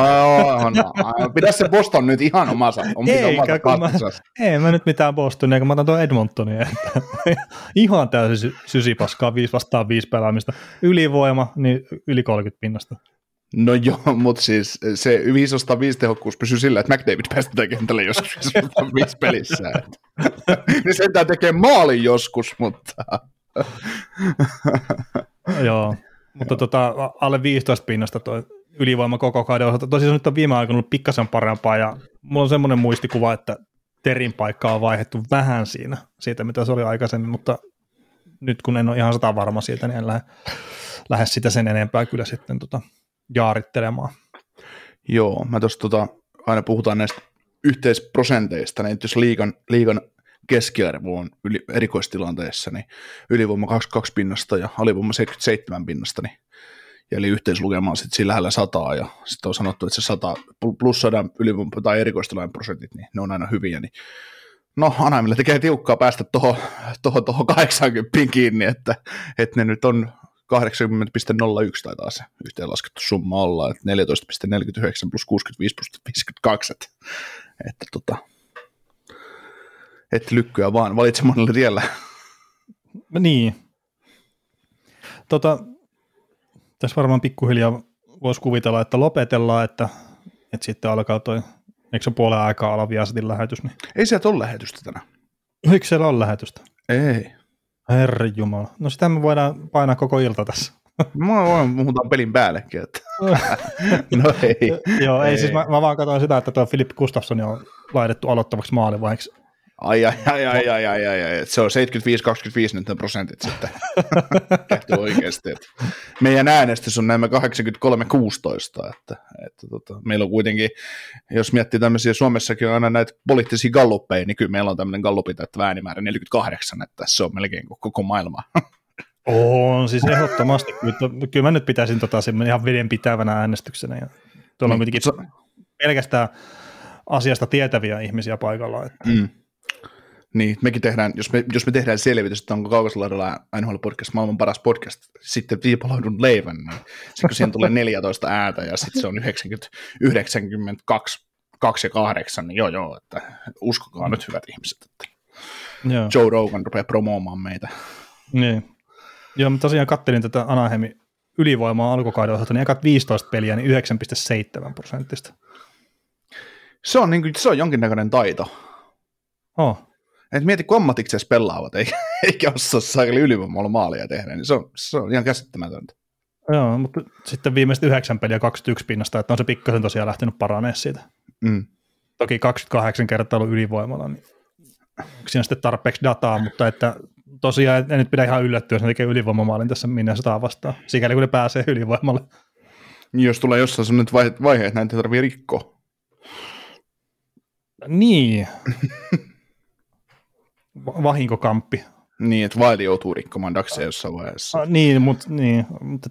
pidä se Boston nyt ihan omassa katsassa. Ei mä nyt mitään Bostonia, kun mä otan tuon Edmontonia. Että, ihan täysin sysipaskaa 5 vastaan 5 pelaamista. Ylivoima, niin yli 30 pinnasta. No joo, mutta siis se 505 tehokkuus pysyy sillä, että McDavid päästetään kentälle joskus 5 pelissä. Ne sentään tekee maalin joskus, mutta... Joo, mutta alle 15 pinnasta tuo ylivoima koko kauden osalta. Tosi se nyt on viime aikoina ollut pikkasen parempaa, ja mulla on semmoinen muistikuva, että Terin paikkaa on vaihdettu vähän siinä, siitä mitä se oli aikaisemmin, mutta nyt kun en ole ihan 100% varma siitä, niin en lähde sitä sen enempää kyllä sitten jaarittelemaan. Joo, mä tuossa aina puhutaan näistä yhteisprosenteista, niin jos liigan keskiarvo on erikoistilanteessa, niin ylivoima 22 pinnasta ja alivoima 77 pinnasta, niin eli yhteislukema on sitten siinä lähellä 100, ja sitten on sanottu, että se 100 plus 100 ylivoima tai erikoistilanteen prosentit, niin ne on aina hyviä, niin no, Anaimilla tekee tiukkaa päästä tuohon 80 kiinni, että ne nyt on 80,01 taitaa se yhteenlaskettu summa olla, että 14,49 plus 65 plus 52, että lykkyä vaan valitsemannalle tiellä. Niin. Tässä varmaan pikkuhiljaa voisi kuvitella, että lopetellaan, että sitten alkaa toi, eikö se puolen aikaa ala Viasatin lähetys? Niin? Ei sieltä ole lähetystä tänään. Eikö siellä ole lähetystä? Ei. Herranjumala. No sitä me voidaan painaa koko ilta tässä. Mä voin muutaan pelin päällekin. Että. No ei. Joo, ei siis mä vaan katsoin sitä, että tuo Filip Gustafsson on laitettu aloittavaksi maalivaiheeksi. Ai, se on 75-25 nyt ne prosentit sitten. Kähty oikeasti. Meidän äänestys on nämä 83-16, että meillä on kuitenkin, jos miettii tämmöisiä, Suomessakin on aina näitä poliittisia galluppeja, niin kyllä meillä on tämmöinen gallupi täyttävä äänimäärä 48, että se on melkein koko maailma. On, siis ehdottomasti. Kyllä mä nyt pitäisin semmoinen ihan vedenpitävänä äänestyksenä. Ja tuolla on kuitenkin pelkästään asiasta tietäviä ihmisiä paikalla. Että. Niin, mekin tehdään, jos me tehdään selvitys, että onko Kaukosalaudella NHL-podcast maailman paras podcast, sitten viipaloidun leivän, niin sitten kun siihen tulee 14 ääntä ja sitten se on 92,8, niin joo, että uskokaa nyt hyvät ihmiset, että joo. Joe Rogan rupeaa promoomaan meitä. Niin. Joo, mutta tosiaan kattelin tätä Anaheimin ylivoimaa alkukauden osalta, niin ekat 15 peliä, niin 9,7%. Se on jonkinnäköinen taito. Et mieti, kun ammatiksessa pelaavat, eikä osaa saakeli ylivoimalla maalia tehdä, niin se on ihan käsittämätöntä. Joo, mutta sitten viimeiset 9 peliä 21 pinnasta, että on se pikkasen tosiaan lähtenyt paranee siitä. Toki 28 kertaa ollut ylivoimalla, niin onko siinä sitten tarpeeksi dataa, mutta että tosiaan en nyt pidä ihan yllättyä, jos ne tekee ylivoimamaalin tässä Minnesotaa vastaan, sikäli kun ne pääsee ylivoimalle. Niin, jos tulee jossain sellainen vaihe, että näitä tarvitsee rikkoa. Niin. Vahinkokamppi. Niin, että Vaili joutuu rikkomaan Daxia jossain vaiheessa. Mutta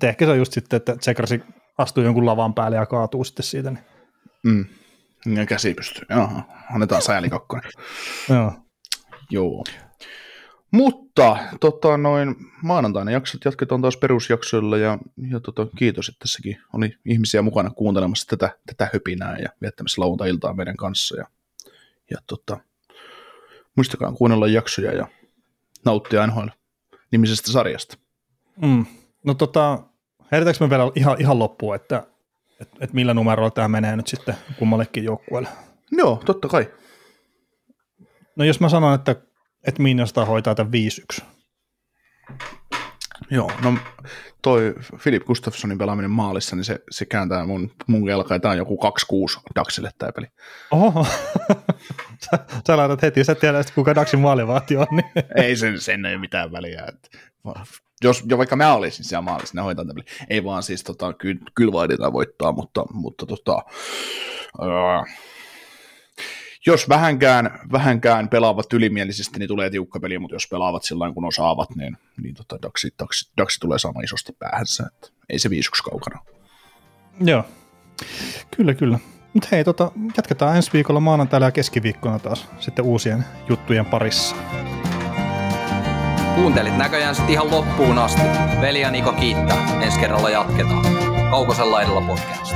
ehkä se on just sitten, että Tsekrasi astuu jonkun lavan päälle ja kaatuu sitten siitä. Niin. Ja käsi pystyy. Jaha, annetaan sääli kakkonen. Joo. Mutta maanantaina jaksot jatketaan taas perusjaksoilla ja kiitos, että tässäkin oli ihmisiä mukana kuuntelemassa tätä höpinää ja viettämässä lauantai-iltaa meidän kanssa. Ja muistakaa kuunnella jaksoja ja nauttia NHL-nimisestä sarjasta. Heitetäänkö me vielä ihan loppuun, että millä numerolla tämä menee nyt sitten kummallekin joukkueelle? Joo, totta kai. No jos mä sanon, että Minnesota hoitaa tämän 5-1. Joo, no toi Filip Gustafssonin pelaaminen maalissa, niin se kääntää mun kelkaa, ja tämä on joku 2-6 Daxille tämä peli. Oho, sä laitat heti, sä tiedät, kuka Daxin maalivahti on. Niin. Ei sen ei mitään väliä. Jos vaikka mä olisin siellä maalissa, niin hoitan tämän peli. Ei vaan siis kyllä vaaditaan voittaa, mutta jos vähänkään pelaavat ylimielisesti, niin tulee tiukka peli, mutta jos pelaavat silloin, kun osaavat, niin Daxi tulee saamaan isosti päähänsä. Että ei se 5-1 kaukana. Joo, kyllä. Mutta hei, jatketaan ensi viikolla maanantaina ja keskiviikkona taas sitten uusien juttujen parissa. Kuuntelit näköjään sitten ihan loppuun asti. Veli ja Niko kiittää. Ensi kerralla jatketaan. Kaukosella edellä podcast.